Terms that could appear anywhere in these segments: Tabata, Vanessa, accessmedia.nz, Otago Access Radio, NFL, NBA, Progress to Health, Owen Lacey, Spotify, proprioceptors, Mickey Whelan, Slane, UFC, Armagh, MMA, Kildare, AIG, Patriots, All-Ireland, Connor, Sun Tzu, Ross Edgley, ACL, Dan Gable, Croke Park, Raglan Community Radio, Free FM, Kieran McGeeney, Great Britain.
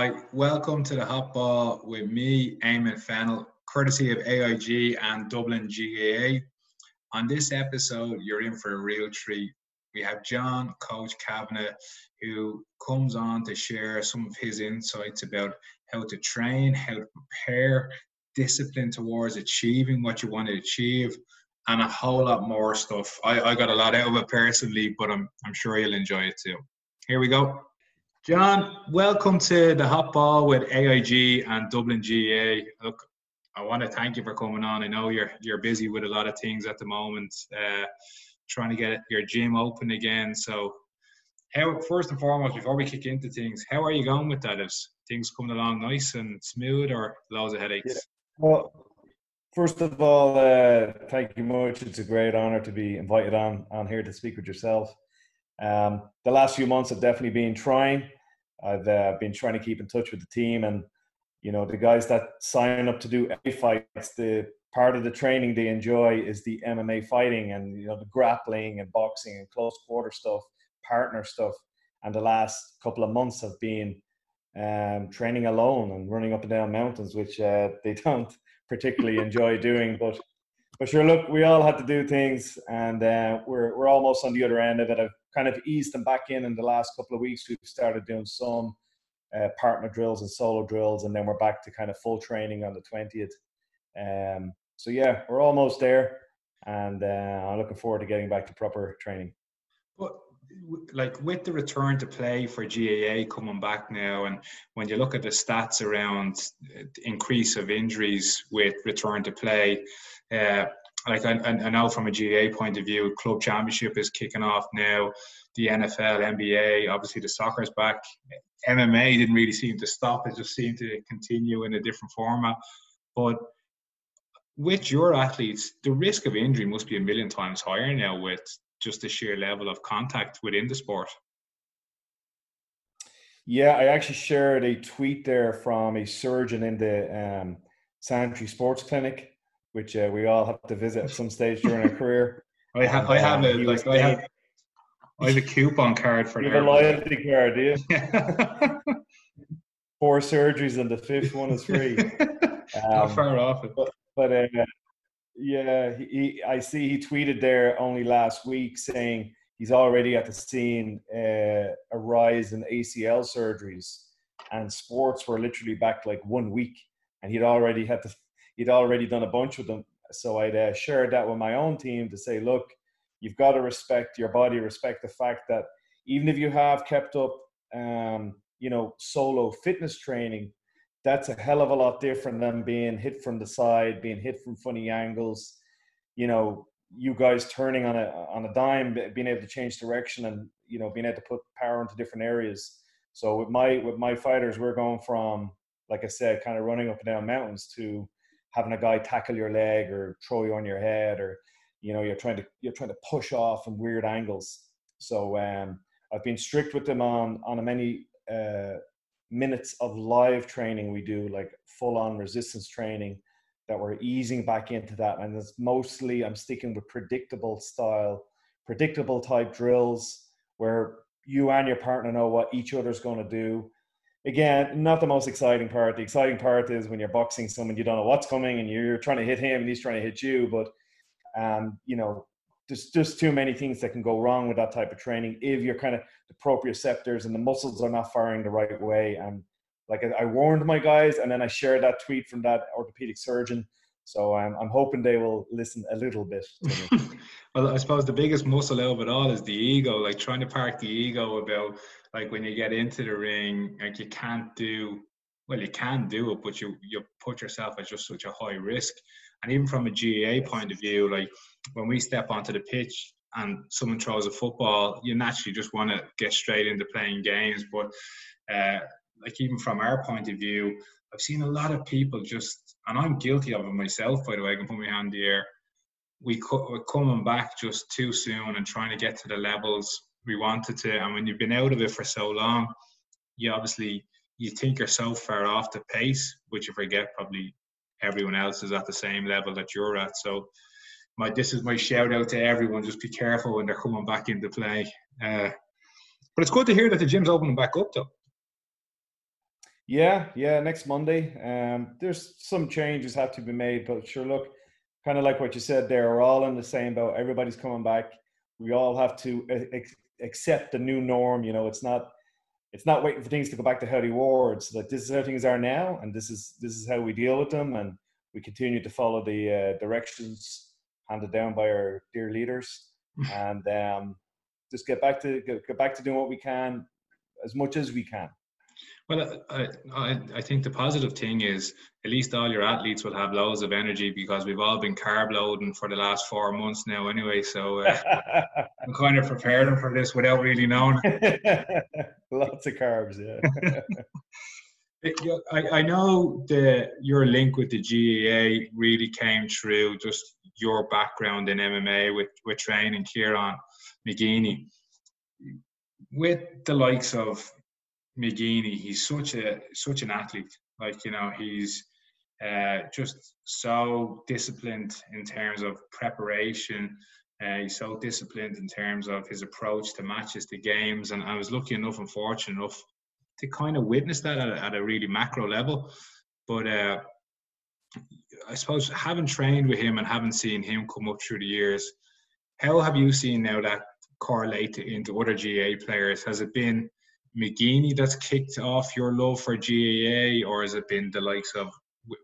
Hi, welcome to the Hot Ball with me, Eamon Fennell, courtesy of AIG and Dublin GAA. On this episode, you're in for a real treat. We have John Coach Cavanagh, who comes on to share some of his insights about how to train, how to prepare, discipline towards achieving what you want to achieve, and a whole lot more stuff. I got a lot out of it personally, but I'm sure you'll enjoy it too. Here we go. John, welcome to the Hot Ball with AIG and Dublin GAA. Look, I want to thank you for coming on. I know you're busy with a lot of things at the moment, trying to get your gym open again. So, first and foremost, before we kick into things, how are you going with that? Is things coming along nice and smooth, or loads of headaches? Yeah. Well, first of all, thank you much. It's a great honour to be invited on here to speak with yourself. The last few months have definitely been trying. I've been trying to keep in touch with the team, and you know, the guys that sign up to do a fights, the part of the training they enjoy is the MMA fighting, and you know, the grappling and boxing and close quarter stuff, partner stuff. And the last couple of months have been training alone and running up and down mountains, which they don't particularly enjoy doing. But sure, look, we all had to do things, and we're almost on the other end of it. I've kind of eased them back in the last couple of weeks. We've started doing some partner drills and solo drills, and then we're back to kind of full training on the 20th. So yeah, we're almost there, and I'm looking forward to getting back to proper training. But like with the return to play for GAA coming back now, and when you look at the stats around the increase of injuries with return to play, like I know from a GAA point of view, club championship is kicking off now, the NFL, NBA, obviously the soccer's back. MMA didn't really seem to stop, it just seemed to continue in a different format. But with your athletes, the risk of injury must be a million times higher now with just the sheer level of contact within the sport. Yeah, I actually shared a tweet there from a surgeon in the Santry Sports Clinic, which we all have to visit at some stage during our career. I have a coupon card for that. You have a loyalty card, do you? Yeah. 4 surgeries and the 5th one is free. Not far off it. But yeah, I see he tweeted there only last week saying he's already at the scene a rise in ACL surgeries, and sports were literally back like 1 week, and he'd already done a bunch of them. So I'd shared that with my own team to say, look, you've got to respect your body, respect the fact that even if you have kept up, you know, solo fitness training, that's a hell of a lot different than being hit from the side, being hit from funny angles, you know, you guys turning on a dime, being able to change direction and, you know, being able to put power into different areas. So with my fighters, we're going from, like I said, kind of running up and down mountains to having a guy tackle your leg or throw you on your head, or, you know, you're trying to push off in weird angles. So I've been strict with them on many minutes of live training we do, like full-on resistance training, that we're easing back into that. And it's mostly, I'm sticking with predictable type drills where you and your partner know what each other's going to do. Again, not the most exciting part. The exciting part is when you're boxing someone, you don't know what's coming, and you're trying to hit him and he's trying to hit you. But, you know, there's just too many things that can go wrong with that type of training if you're kind of, the proprioceptors and the muscles are not firing the right way. And like I warned my guys, and then I shared that tweet from that orthopedic surgeon. So I'm hoping they will listen a little bit to me. Well, I suppose the biggest muscle out of it all is the ego, like trying to park the ego about, like, when you get into the ring, like you can do it, but you put yourself at just such a high risk. And even from a GAA point of view, like when we step onto the pitch and someone throws a football, you naturally just want to get straight into playing games. But like even from our point of view, I've seen a lot of people just, and I'm guilty of it myself, by the way, I can put my hand in the air, we're coming back just too soon and trying to get to the levels we wanted to. And when you've been out of it for so long, you think you're so far off the pace, which you forget probably everyone else is at the same level that you're at. So this is my shout out to everyone, just be careful when they're coming back into play. But it's good to hear that the gym's opening back up though. Yeah, next Monday. There's some changes have to be made, but sure, look, kind of like what you said there, we're all in the same boat. Everybody's coming back. We all have to accept the new norm. You know, it's not waiting for things to go back to how they were. It's like, this is how things are now, and this is how we deal with them, and we continue to follow the directions handed down by our dear leaders, and just get back to doing what we can, as much as we can. Well, I think the positive thing is at least all your athletes will have loads of energy, because we've all been carb loading for the last 4 months now anyway. So I'm kind of preparing for this without really knowing. Lots of carbs, yeah. I know that your link with the GAA really came through just your background in MMA with training Kieran McGeeney. With the likes of McGeeney, he's such an athlete. Like, you know, he's just so disciplined in terms of preparation. He's so disciplined in terms of his approach to matches, to games. And I was lucky enough and fortunate enough to kind of witness that at a really macro level. But I suppose, having trained with him and having seen him come up through the years, how have you seen now that correlate into other GAA players? Has it been McGeeney that's kicked off your love for GAA, or has it been the likes of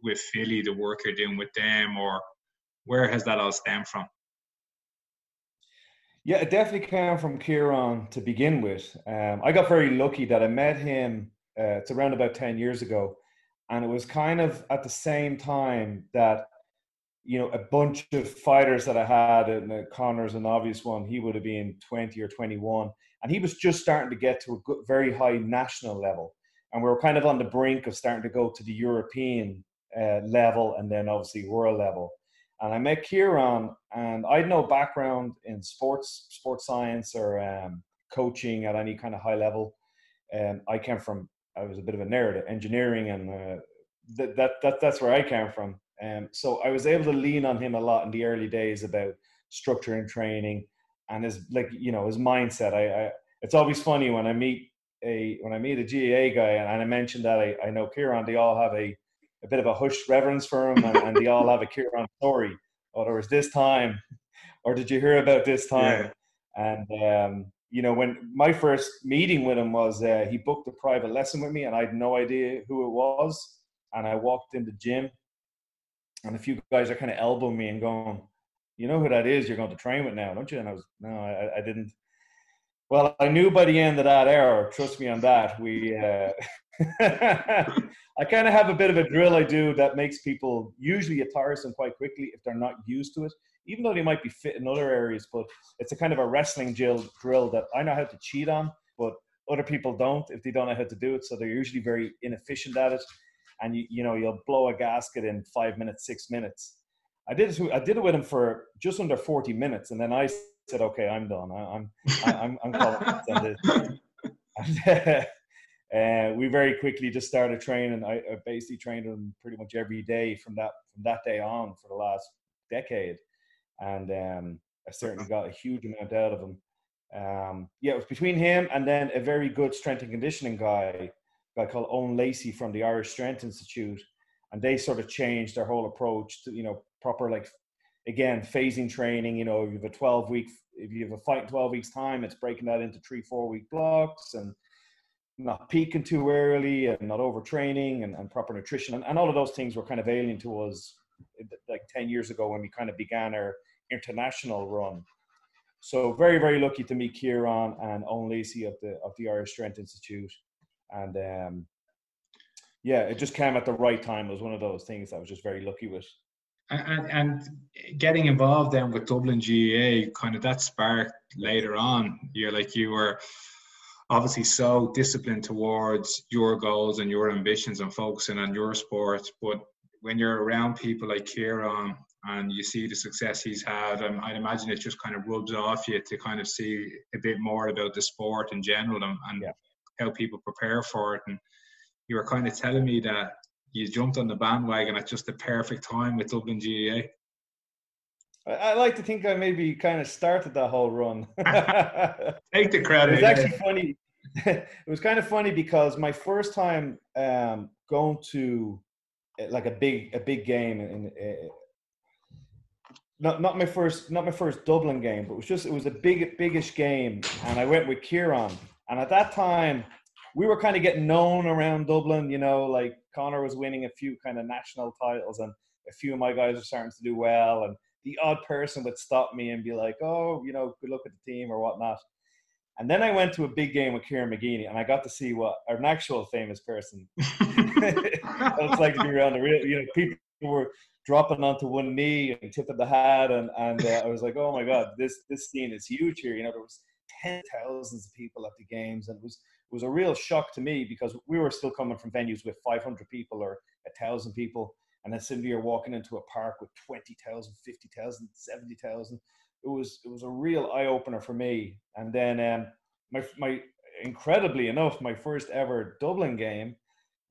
with Philly, the work you're doing with them, or where has that all stemmed from? Yeah, it definitely came from Kieran to begin with. I got very lucky that I met him, it's around about 10 years ago, and it was kind of at the same time that, you know, a bunch of fighters that I had, and Connor's an obvious one, he would have been 20 or 21, and he was just starting to get to a good, very high national level. And we were kind of on the brink of starting to go to the European level, and then obviously world level. And I met Kieran, and I had no background in sports science or coaching at any kind of high level. I was a bit of a nerd at engineering, and that's where I came from. So I was able to lean on him a lot in the early days about structure and training, and his mindset. It's always funny when I meet a GAA guy and I mention that I know Kieran. They all have a bit of a hushed reverence for him, and they all have a Kieran story. Oh, there was this time, or did you hear about this time? Yeah. And you know, when my first meeting with him was, he booked a private lesson with me, and I had no idea who it was. And I walked in the gym, and a few guys are kind of elbowing me and going, "You know who that is you're going to train with now, don't you?" And I was, no, I didn't. Well, I knew by the end of that hour, trust me on that, I kind of have a bit of a drill I do that makes people usually get tiresome quite quickly if they're not used to it, even though they might be fit in other areas. But it's a kind of a wrestling drill that I know how to cheat on, but other people don't if they don't know how to do it. So they're usually very inefficient at it. And, you'll blow a gasket in 5 minutes, 6 minutes. I did it with him for just under 40 minutes. And then I said, okay, I'm done. I'm calling it. We very quickly just started training. I basically trained him pretty much every day from that day on for the last decade. And I certainly got a huge amount out of him. It was between him and then a very good strength and conditioning guy called Owen Lacey from the Irish Strength Institute. And they sort of changed their whole approach to, proper, like, again, phasing training. You know, if you have a fight in 12 weeks time, it's breaking that into 3-4 week blocks, and not peaking too early, and not overtraining, and proper nutrition. And all of those things were kind of alien to us like 10 years ago when we kind of began our international run. So very, very lucky to meet Kieran and Owen Lacey of the Irish Strength Institute. And it just came at the right time. It was one of those things I was just very lucky with. And getting involved then with Dublin GAA, kind of that sparked later on. You're like, you were obviously so disciplined towards your goals and your ambitions and focusing on your sport. But when you're around people like Kieran and you see the success he's had, I'd imagine it just kind of rubs off you to kind of see a bit more about the sport in general and how people prepare for it. And you were kind of telling me that you jumped on the bandwagon at just the perfect time with Dublin GAA. I like to think I maybe kind of started that whole run. Take the credit. It's actually funny. it was kind of funny because my first time going to like a big game, and not my first Dublin game, but it was a biggish game, and I went with Kieran. And at that time, we were kind of getting known around Dublin, you know, like Connor was winning a few kind of national titles, and a few of my guys were starting to do well, and the odd person would stop me and be like, oh, you know, good luck with the team or whatnot. And then I went to a big game with Kieran McGeeney, and I got to see what an actual famous person it's like to be around. The real, you know, people were dropping onto one knee and tipping the hat, and I was like, oh my God, this scene is huge here. You know, there was 10,000 of people at the games, and it was a real shock to me because we were still coming from venues with 500 people or 1,000 people, and then suddenly you're walking into a park with 20,000, 50,000, 70,000. It was a real eye-opener for me. And then my incredibly enough, my first ever Dublin game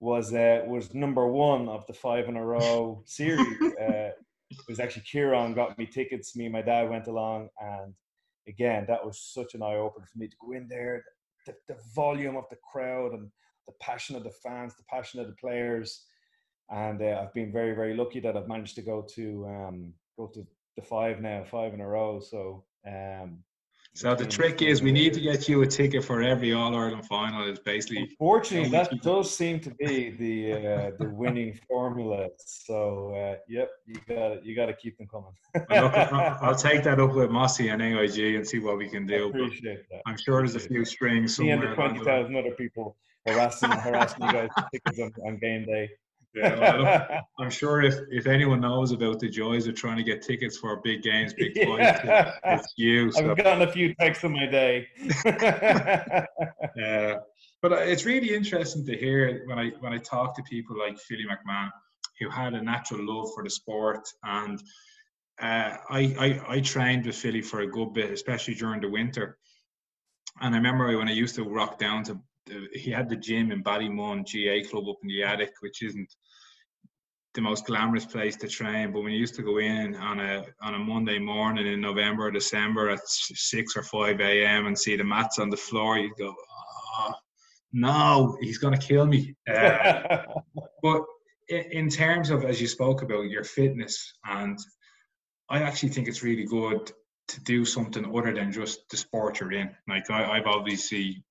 was #1 of the 5 in a row series. It was actually Kieran got me tickets. Me and my dad went along, and again, that was such an eye-opener for me to go in there. The volume of the crowd and the passion of the fans, the passion of the players. And I've been very, very lucky that I've managed to go to the 5 now, 5 in a row. So the trick is we need to get you a ticket for every All-Ireland final is basically... Unfortunately, that does seem to be the winning formula. So, yep, you got to keep them coming. I'll take that up with Mossy and AIG and see what we can do. I appreciate that. I'm sure there's a few strings somewhere. Me and the 20,000 other people harassing you guys for tickets on game day. Yeah, well, I'm sure if anyone knows about the joys of trying to get tickets for big games, big fights, it's you. So. I've gotten a few texts in my day. But it's really interesting to hear when I talk to people like Philly McMahon, who had a natural love for the sport. And I trained with Philly for a good bit, especially during the winter. And I remember when I used to rock down to, he had the gym in Ballymun GA club up in the attic, which isn't the most glamorous place to train, but when you used to go in on a Monday morning in November or December at 6 or 5 a.m. and see the mats on the floor, you'd go, oh, no, he's going to kill me. But in terms of, as you spoke about, your fitness, and I actually think it's really good to do something other than just the sport you're in. Like I've obviously...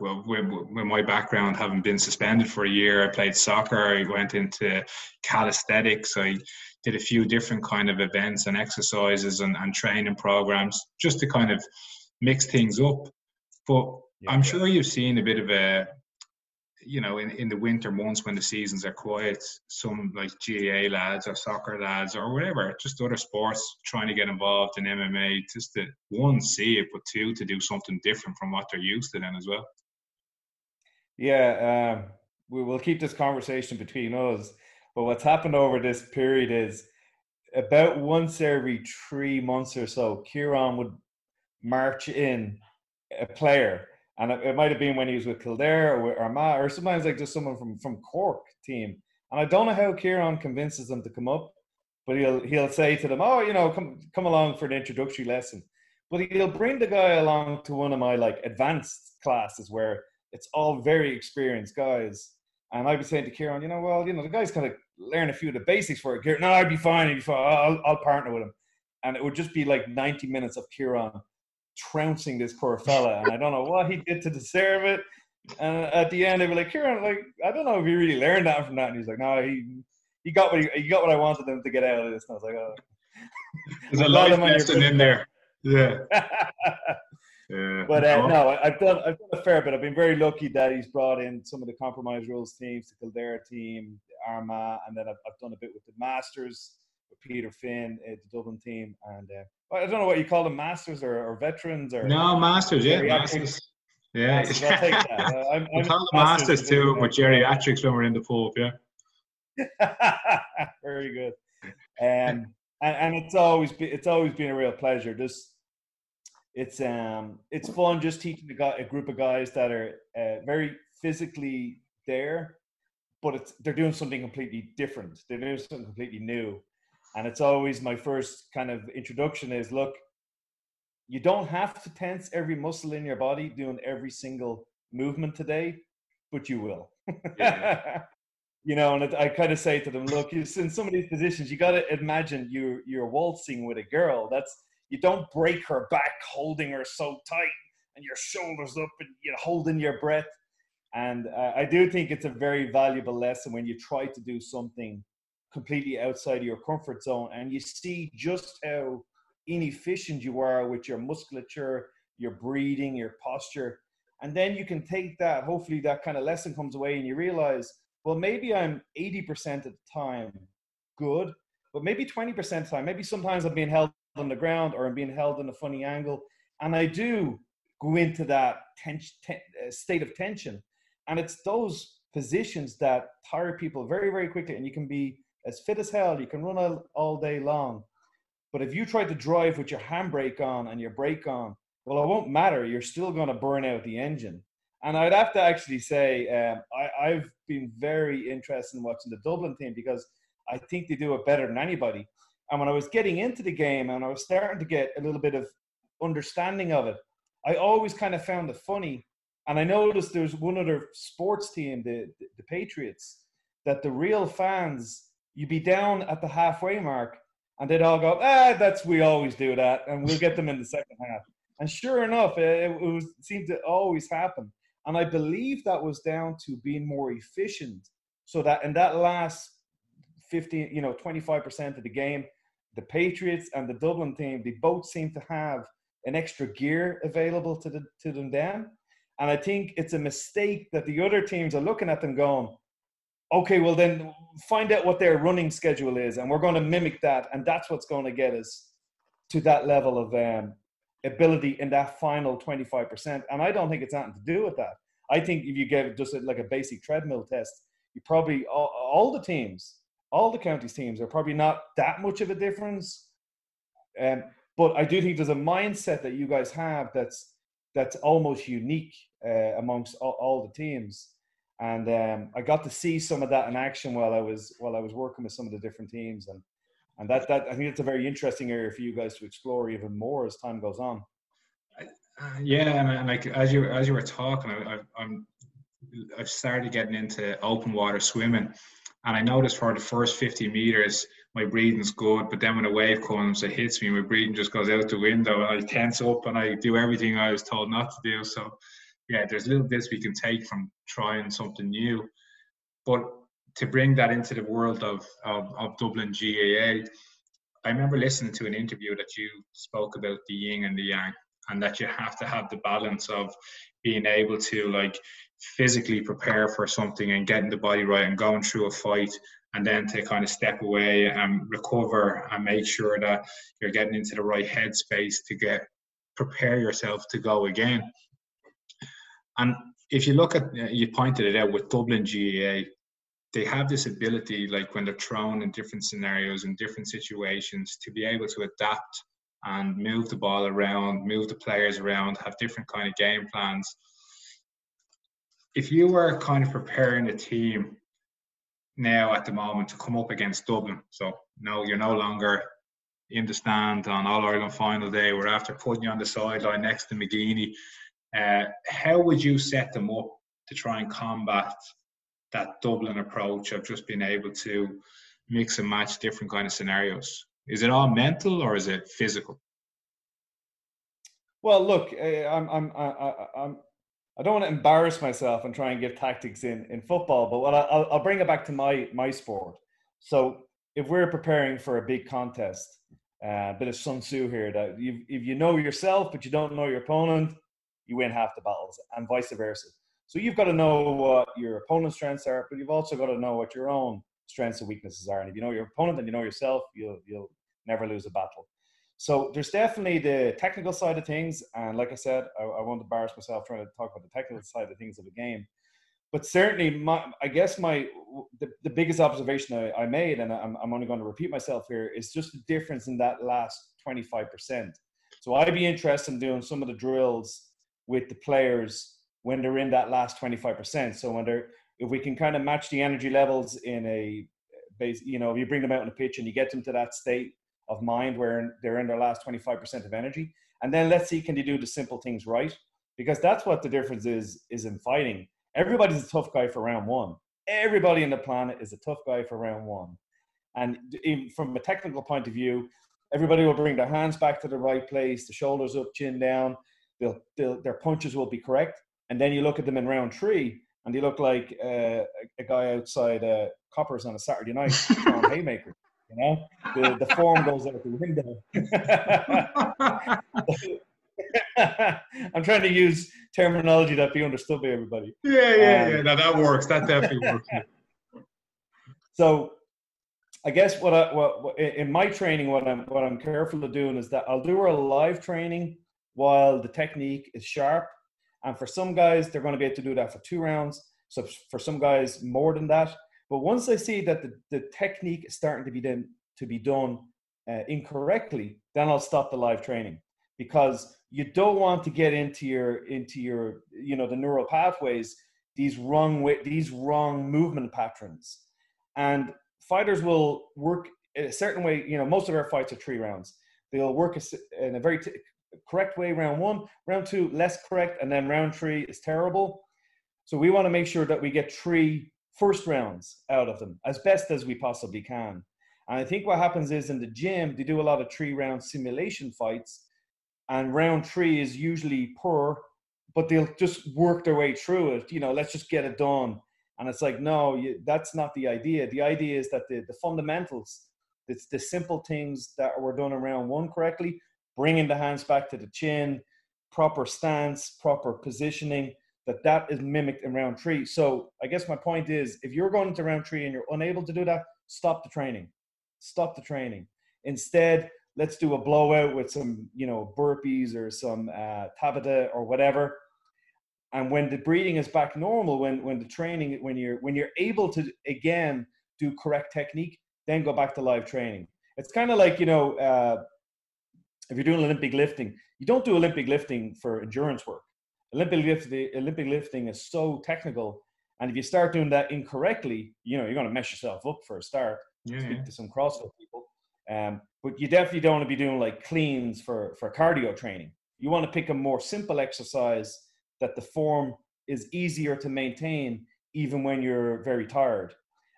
well, with my background, having been suspended for a year, I played soccer, I went into calisthenics, I did a few different kind of events and exercises and training programs just to kind of mix things up. But yeah, I'm sure you've seen a bit of a, you know, in the winter months when the seasons are quiet, some like GAA lads or soccer lads or whatever, just other sports trying to get involved in MMA, just to one, see it, but two, to do something different from what they're used to then as well. Yeah, we will keep this conversation between us, but what's happened over this period is about once every 3 months or so, Kieran would march in a player. And it might have been when he was with Kildare or with Armagh, or sometimes like just someone from Cork team. And I don't know how Kieran convinces them to come up, but he'll say to them, oh, you know, come along for an introductory lesson. But he'll bring the guy along to one of my like advanced classes where it's all very experienced guys. And I'd be saying to Kieran, you know, well, you know, the guy's kind of learn a few of the basics for it. Kieran, no, I'd be fine. I'll partner with him. And it would just be like 90 minutes of Kieran trouncing this poor fella, and I don't know what he did to deserve it. And at the end, they were like, "Kieran, like, I don't know if he really learned that from that." And he's like, "No, he got what I wanted him to get out of this." And I was like, "Oh, there's a lot of lesson in there." Yeah. Yeah. But no, I've done a fair bit. I've been very lucky that he's brought in some of the compromise rules teams, the Kildare team, the Armagh, and then I've done a bit with the Masters. Peter Finn, the Dublin team, and I don't know what you call them, masters or veterans or no masters, yeah, masters, yeah. Masters, I'll take that. I'm call them masters too, with geriatrics when we're in the pub, yeah. Very good, and it's always been a real pleasure. Just it's fun just teaching a group of guys that are very physically there, but they're doing something completely different. They're doing something completely new. And it's always my first kind of introduction is, look, You don't have to tense every muscle in your body doing every single movement today, but you will. Yeah. You know, and I kind of say to them, look, in some of these positions, you got to imagine you're waltzing with a girl. You don't break her back holding her so tight and your shoulders up and you're holding your breath. And I do think it's a very valuable lesson when you try to do something completely outside of your comfort zone and you see just how inefficient you are with your musculature, your breathing, your posture. And then you can take that, hopefully that kind of lesson comes away and you realize, well, maybe I'm 80% of the time good, but maybe 20% of the time, maybe sometimes I'm being held on the ground or I'm being held in a funny angle. And I do go into that state of tension. And it's those positions that tire people very, very quickly. And you can be as fit as hell. You can run all day long. But if you try to drive with your handbrake on and your brake on, well, it won't matter. You're still going to burn out the engine. And I'd have to actually say I've been very interested in watching the Dublin team because I think they do it better than anybody. And when I was getting into the game and I was starting to get a little bit of understanding of it, I always kind of found it funny. And I noticed there's one other sports team, the Patriots, that the real fans, you'd be down at the halfway mark and they'd all go, we always do that. And we'll get them in the second half. And sure enough, it seemed to always happen. And I believe that was down to being more efficient so that in that last 25% of the game, the Patriots and the Dublin team, they both seem to have an extra gear available to them then. And I think it's a mistake that the other teams are looking at them going, okay, well then find out what their running schedule is and we're going to mimic that. And that's what's going to get us to that level of ability in that final 25%. And I don't think it's anything to do with that. I think if you gave just like a basic treadmill test, you probably, all the counties teams are probably not that much of a difference. But I do think there's a mindset that you guys have that's almost unique amongst all the teams. And I got to see some of that in action while I was working with some of the different teams. And that I think it's a very interesting area for you guys to explore even more as time goes on. And like as you were talking, I've started getting into open water swimming. And I noticed for the first 50 meters, my breathing's good. But then when a wave comes, it hits me. My breathing just goes out the window. And I tense up and I do everything I was told not to do. So, yeah, there's little bits we can take from trying something new. But to bring that into the world of Dublin GAA, I remember listening to an interview that you spoke about the yin and the yang. And that you have to have the balance of being able to, like, physically prepare for something and getting the body right and going through a fight, and then to kind of step away and recover and make sure that you're getting into the right headspace to prepare yourself to go again. And if you look at, you pointed it out with Dublin GAA, they have this ability, like when they're thrown in different scenarios and different situations, to be able to adapt and move the ball around, move the players around, have different kind of game plans. If you were kind of preparing a team now at the moment to come up against Dublin, so no, you're no longer in the stand on All-Ireland final day, we're after putting you on the sideline next to McGeeney, how would you set them up to try and combat that Dublin approach of just being able to mix and match different kind of scenarios? Is it all mental or is it physical? Well, look, I don't want to embarrass myself and try and give tactics in football, but I'll bring it back to my sport. So if we're preparing for a big contest, a bit of Sun Tzu here, that if you know yourself but you don't know your opponent, you win half the battles, and vice versa. So you've got to know what your opponent's strengths are, but you've also got to know what your own strengths and weaknesses are. And if you know your opponent and you know yourself, you'll never lose a battle. So there's definitely the technical side of things. And like I said, I won't embarrass myself trying to talk about the technical side of things of a game. But certainly, the biggest observation I made, and I'm only going to repeat myself here, is just the difference in that last 25%. So I'd be interested in doing some of the drills with the players when they're in that last 25%. So if we can kind of match the energy levels in a base, if you bring them out on the pitch and you get them to that state of mind where they're in their last 25% of energy, And then let's see, can they do the simple things right? Because that's what the difference is in fighting. Everybody's a tough guy for round one. Everybody on the planet is a tough guy for round one. And from a technical point of view, everybody will bring their hands back to the right place, the shoulders up, chin down. Their punches will be correct. And then you look at them in round three, and they look like a guy outside Coppers on a Saturday night on Haymaker. You know, the form goes out the window. I'm trying to use terminology that be understood by everybody. Yeah. No, that works. That definitely works. So, I guess what in my training, what I'm careful of doing is that I'll do a live training while the technique is sharp. And for some guys, they're going to be able to do that for 2 rounds. So for some guys, more than that. But once I see that the technique is starting to be done incorrectly, then I'll stop the live training, because you don't want to get into your you know, the neural pathways, these wrong movement patterns. And fighters will work a certain way. You know, most of our fights are 3 rounds. They'll work in a very correct way round one, round two less correct, and then round three is terrible. So we want to make sure that we get 3 first rounds out of them as best as we possibly can. And I think what happens is in the gym, they do a lot of 3-round simulation fights, and round 3 is usually poor, but they'll just work their way through it. You know, let's just get it done. And it's like, no, that's not the idea. The idea is that the fundamentals, it's the simple things that were done in round 1 correctly, bringing the hands back to the chin, proper stance, proper positioning, that is mimicked in round 3. So I guess my point is, if you're going into round 3 and you're unable to do that, stop the training. Stop the training. Instead, let's do a blowout with some, you know, burpees or some Tabata or whatever. And when the breathing is back normal, when the training, when you're able to again do correct technique, then go back to live training. It's kind of like, you know, if you're doing Olympic lifting, you don't do Olympic lifting for endurance work. Olympic lifting is so technical, and if you start doing that incorrectly, you know, you're going to mess yourself up for a start. Yeah. Speak to some CrossFit people. But you definitely don't want to be doing like cleans for cardio training. You want to pick a more simple exercise that the form is easier to maintain even when you're very tired.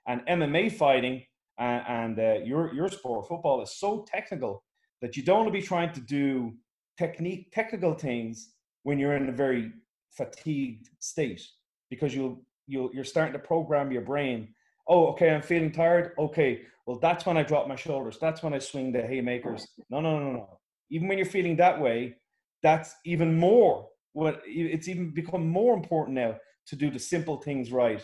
And MMA fighting and your sport, football, is so technical that you don't want to be trying to do technical things when you're in a very fatigued state, because you're starting to program your brain. Oh, okay, I'm feeling tired. Okay, well, that's when I drop my shoulders. That's when I swing the haymakers. No. Even when you're feeling that way, that's even more. It's even become more important now to do the simple things right.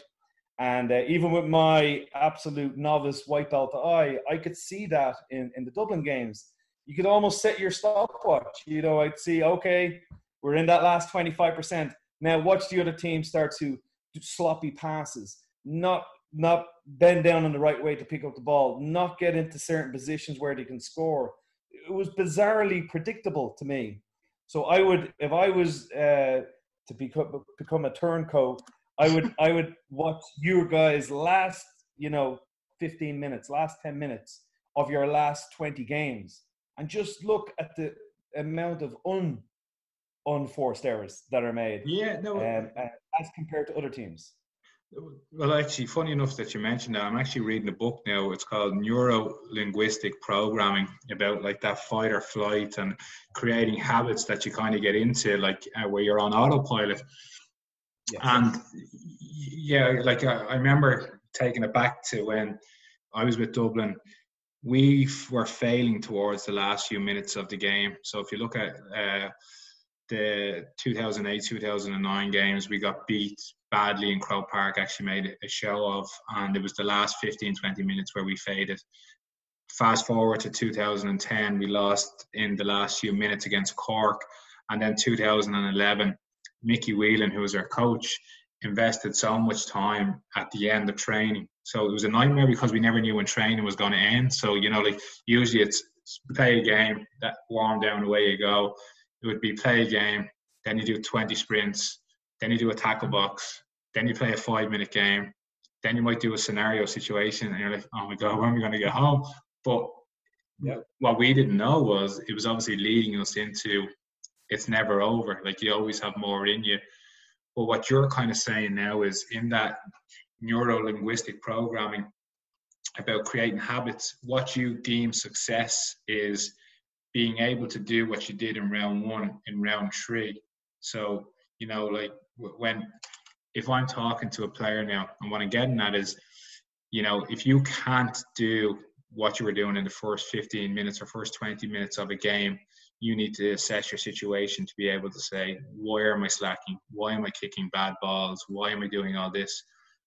And even with my absolute novice white belt eye, I could see that in the Dublin games. You could almost set your stopwatch. You know, I'd see, okay, we're in that last 25%. Now watch the other team start to do sloppy passes, not bend down in the right way to pick up the ball, not get into certain positions where they can score. It was bizarrely predictable to me. So I would, if I was to become a turncoat, I would watch you guys last, you know, 15 minutes, last 10 minutes of your last 20 games, and just look at the amount of unforced errors that are made. Yeah, no. As compared to other teams. Well, actually, funny enough that you mentioned that, I'm actually reading a book now. It's called Neuro Linguistic Programming, about like that fight or flight and creating habits that you kind of get into, like where you're on autopilot. Yes. And yeah, like I remember taking it back to when I was with Dublin. We were failing towards the last few minutes of the game. So if you look at the 2008-2009 games, we got beat badly in Croke Park, actually made a show of, and it was the last 15-20 minutes where we faded. Fast forward to 2010, we lost in the last few minutes against Cork, and then 2011, Mickey Whelan, who was our coach, invested so much time at the end of training. So it was a nightmare, because we never knew when training was going to end. So, you know, like usually it's play a game, that warm down, away you go. It would be play a game, then you do 20 sprints, then you do a tackle box, then you play a 5-minute game, then you might do a scenario situation, and you're like, oh my God, when are we going to get home? But yeah, what we didn't know was it was obviously leading us into it's never over. Like, you always have more in you. But what you're kind of saying now is in that neuro linguistic programming about creating habits, what you deem success is being able to do what you did in round one, in round three. So, you know, like if I'm talking to a player now, and what I'm getting at is, you know, if you can't do what you were doing in the first 15 minutes or first 20 minutes of a game, you need to assess your situation to be able to say, where am I slacking? Why am I kicking bad balls? Why am I doing all this?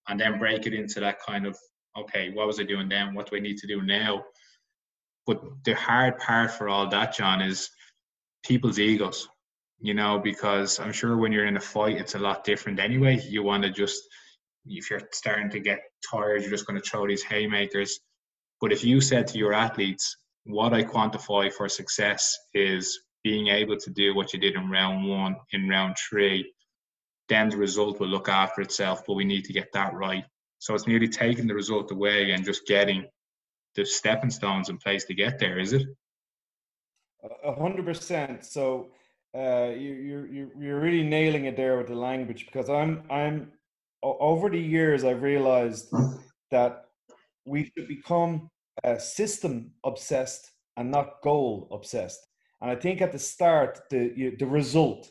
And then break it into that kind of, okay, what was I doing then? What do I need to do now? But the hard part for all that, John, is people's egos, you know, because I'm sure when you're in a fight, it's a lot different anyway. You want to just, if you're starting to get tired, you're just going to throw these haymakers. But if you said to your athletes, what I quantify for success is being able to do what you did in round one, in round three, then the result will look after itself, but we need to get that right. So it's nearly taking the result away and just getting the stepping stones in place to get there, is it? 100%. So you're really nailing it there with the language, because I'm over the years I've realized that we should become system obsessed and not goal obsessed. And I think at the start, the result,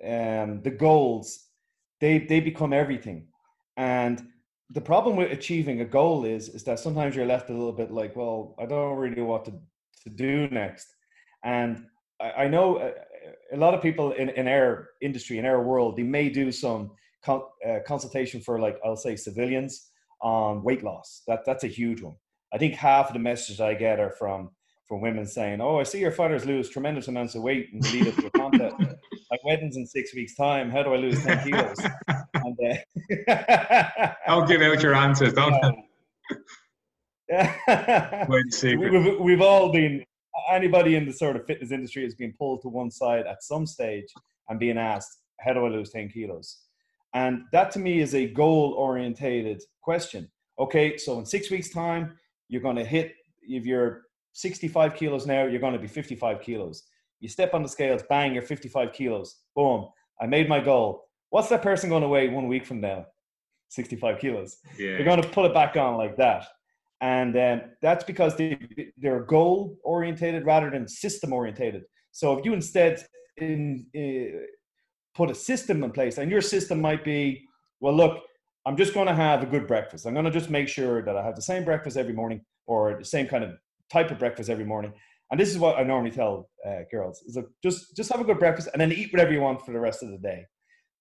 the goals, they become everything. And the problem with achieving a goal is that sometimes you're left a little bit like, well, I don't really know what to do next. And I know a lot of people in our industry, in our world, they may do some consultation for, like, I'll say civilians on weight loss. That's a huge one. I think half of the messages I get are from women saying, oh, I see your fighters lose tremendous amounts of weight and lead up to a contest. My wedding's in 6 weeks' time. How do I lose 10 kilos? And, don't give out your answers. Don't. We've all been, anybody in the sort of fitness industry has been pulled to one side at some stage and being asked, how do I lose 10 kilos? And that to me is a goal-orientated question. Okay, so in 6 weeks' time, you're going to hit, if you're 65 kilos now, you're going to be 55 kilos. You step on the scales, bang, you're 55 kilos. Boom, I made my goal. What's that person going to weigh 1 week from now? 65 kilos. Yeah. They're going to pull it back on like that. And that's because they're goal-orientated rather than system-orientated. So if you instead put a system in place, and your system might be, well, look, I'm just going to have a good breakfast. I'm going to just make sure that I have the same breakfast every morning, or the same kind of type of breakfast every morning. And this is what I normally tell girls, is like, just have a good breakfast and then eat whatever you want for the rest of the day.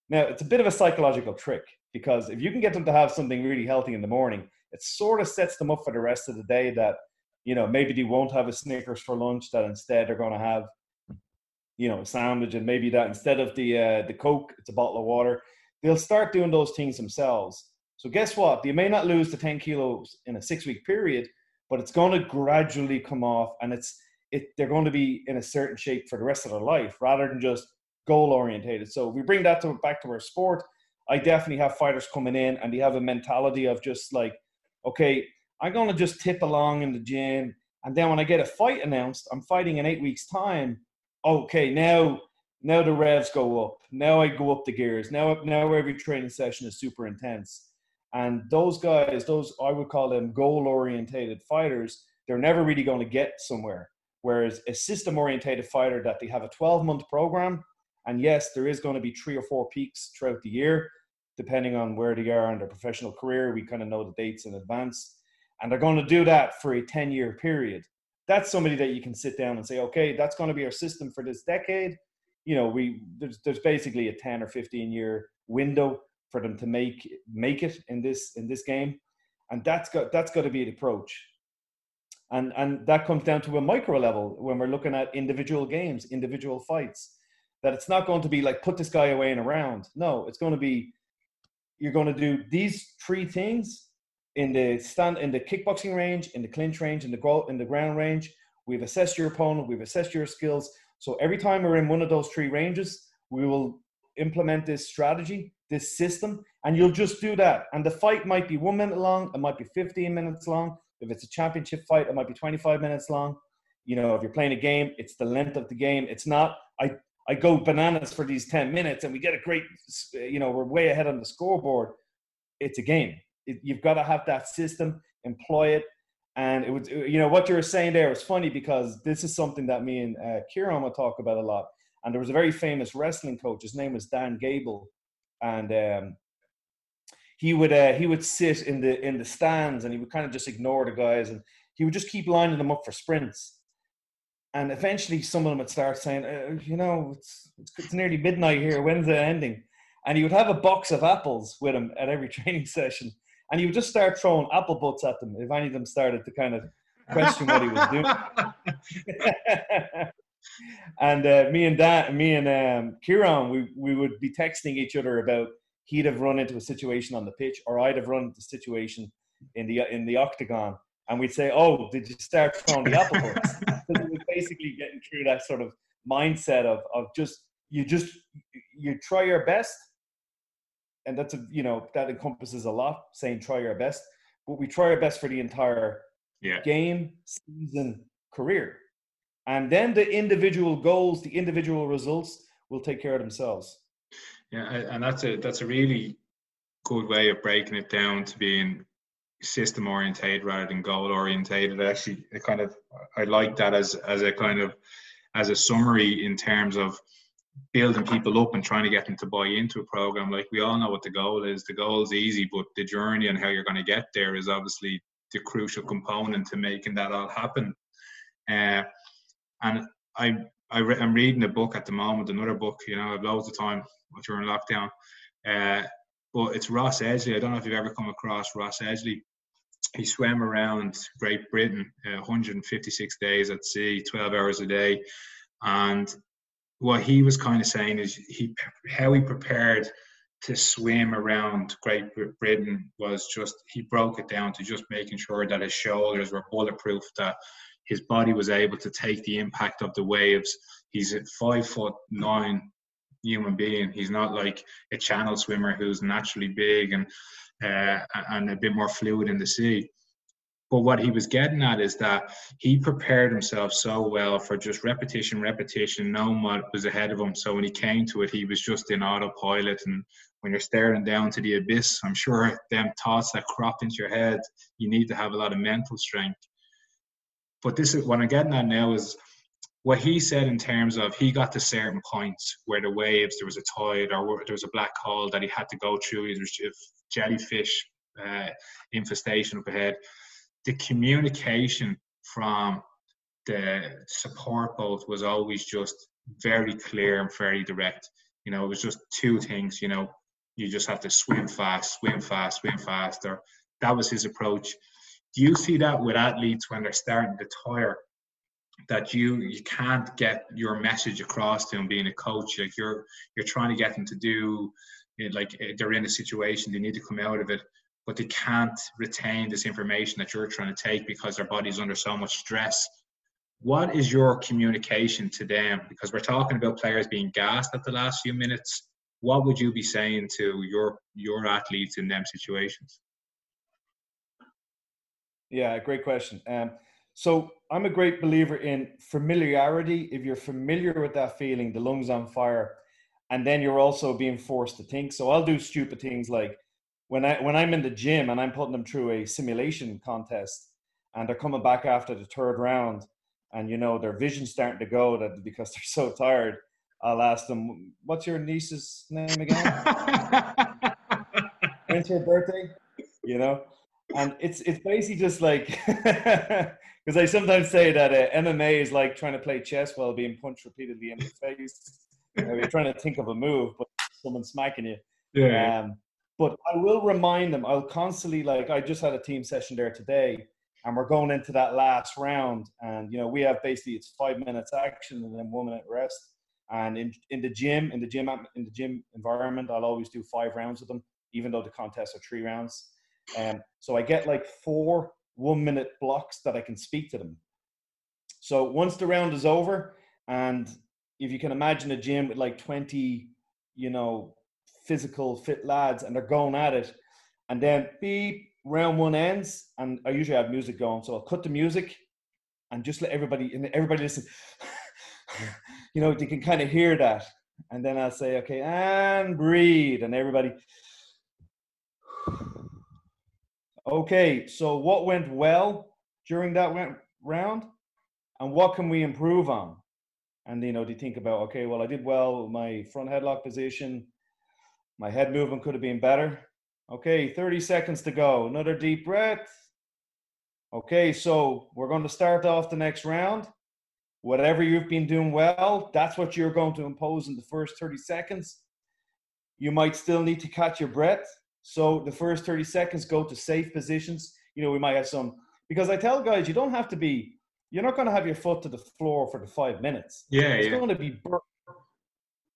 Now, it's a bit of a psychological trick, because if you can get them to have something really healthy in the morning, it sort of sets them up for the rest of the day that, you know, maybe they won't have a Snickers for lunch, that instead they're going to have, you know, a sandwich, and maybe that instead of the Coke, it's a bottle of water. They'll start doing those things themselves. So guess what? They may not lose the 10 kilos in a 6 week period, but it's going to gradually come off, and they're going to be in a certain shape for the rest of their life rather than just goal orientated. So if we bring that back to our sport, I definitely have fighters coming in and they have a mentality of just like, okay, I'm going to just tip along in the gym. And then when I get a fight announced, I'm fighting in 8 weeks' time. Okay, now the revs go up. Now I go up the gears. Now every training session is super intense. And those guys, I would call them goal-orientated fighters, they're never really going to get somewhere. Whereas a system-orientated fighter that they have a 12-month program, and yes, there is going to be 3 or 4 peaks throughout the year, depending on where they are in their professional career. We kind of know the dates in advance. And they're going to do that for a 10-year period. That's somebody that you can sit down and say, okay, that's going to be our system for this decade. You know, there's basically a 10 or 15 year window for them to make it in this game, and that's got to be the approach, and that comes down to a micro level when we're looking at individual games, individual fights. That it's not going to be like put this guy away in a round. No, it's going to be you're going to do these 3 things in the kickboxing range, in the clinch range, in the ground range. We've assessed your opponent. We've assessed your skills. So every time we're in one of those 3 ranges, we will implement this strategy, this system, and you'll just do that. And the fight might be 1 minute long. It might be 15 minutes long. If it's a championship fight, it might be 25 minutes long. You know, if you're playing a game, it's the length of the game. It's not, I I go bananas for these 10 minutes and we get a great, you know, we're way ahead on the scoreboard. It's a game. You've got to have that system, employ it. And it was, you know, what you were saying there was funny because this is something that me and Kieran would talk about a lot. And there was a very famous wrestling coach. His name was Dan Gable. And he would sit in the stands and he would kind of just ignore the guys. And he would just keep lining them up for sprints. And eventually some of them would start saying, you know, it's nearly midnight here. When's the ending? And he would have a box of apples with him at every training session. And he would just start throwing apple butts at them if any of them started to kind of question what he was doing. And me and Kieran, we would be texting each other about he'd have run into a situation on the pitch or I'd have run into a situation in the octagon. And we'd say, oh, did you start throwing the apple butts? So we were basically getting through that sort of mindset of just, you try your best. And that's, you know, that encompasses a lot, saying try your best. But we try our best for the entire game, season, career. And then the individual goals, the individual results will take care of themselves. Yeah, and that's a really good way of breaking it down to being system-oriented rather than goal-oriented. Actually, it kind of, I like that as a summary in terms of building people up and trying to get them to buy into a program. Like, we all know what the goal is. The goal is easy, but the journey and how you're going to get there is obviously the crucial component to making that all happen. And I'm reading a book at the moment, another book, you know, I've loads of time during lockdown. But it's Ross Edgley. I don't know if you've ever come across Ross Edgley. He swam around Great Britain, 156 days at sea, 12 hours a day. And what he was kind of saying is how he prepared to swim around Great Britain was just, he broke it down to just making sure that his shoulders were bulletproof, that his body was able to take the impact of the waves. He's a 5'9" human being. He's not like a channel swimmer who's naturally big and a bit more fluid in the sea. But what he was getting at is that he prepared himself so well for just repetition, knowing what was ahead of him. So when he came to it, he was just in autopilot. And when you're staring down to the abyss, I'm sure them thoughts that crop into your head, you need to have a lot of mental strength. But this is what I'm getting at now is what he said in terms of he got to certain points where the waves, there was a tide or there was a black hole that he had to go through. There's jellyfish infestation up ahead. The communication from the support boat was always just very clear and very direct. You know, it was just two things, you know, you just have to swim fast. Or that was his approach. Do you see that with athletes when they're starting to tire, that you can't get your message across to them being a coach? Like you're trying to get them to do it, like they're in a situation, they need to come out of it, but they can't retain this information that you're trying to take because their body's under so much stress. What is your communication to them? Because we're talking about players being gassed at the last few minutes. What would you be saying to your athletes in them situations? Yeah, great question. So I'm a great believer in familiarity. If you're familiar with that feeling, the lungs on fire, and then you're also being forced to think. So I'll do stupid things like, When I'm in the gym and I'm putting them through a simulation contest and they're coming back after the third round and, you know, their vision's starting to go that because they're so tired, I'll ask them, what's your niece's name again? When's her birthday? You know? And it's basically just like, because I sometimes say that MMA is like trying to play chess while being punched repeatedly in the face. You're trying to think of a move, but someone's smacking you. Yeah. But I will remind them, I'll constantly, like, I just had a team session there today and we're going into that last round and, you know, we have basically it's 5 minutes action and then 1 minute rest. And in the gym environment, I'll always do 5 rounds with them, even though the contests are 3 rounds. So I get like 4 one-minute blocks that I can speak to them. So once the round is over, and if you can imagine a gym with like 20, you know, physical fit lads and they're going at it, and then beep, round 1 ends, and I usually have music going, so I'll cut the music and just let everybody listen you know, they can kind of hear that. And then I'll say, okay, and breathe. And everybody, okay, so what went well during that round? And what can we improve on? And, you know, they think about, okay, well, I did well with my front headlock position. My head movement could have been better. Okay, 30 seconds to go. Another deep breath. Okay, so we're going to start off the next round. Whatever you've been doing well, that's what you're going to impose in the first 30 seconds. You might still need to catch your breath. So the first 30 seconds go to safe positions. You know, we might have some, because I tell guys, you don't have to be, you're not going to have your foot to the floor for the 5 minutes. Yeah, it's going to be burnt.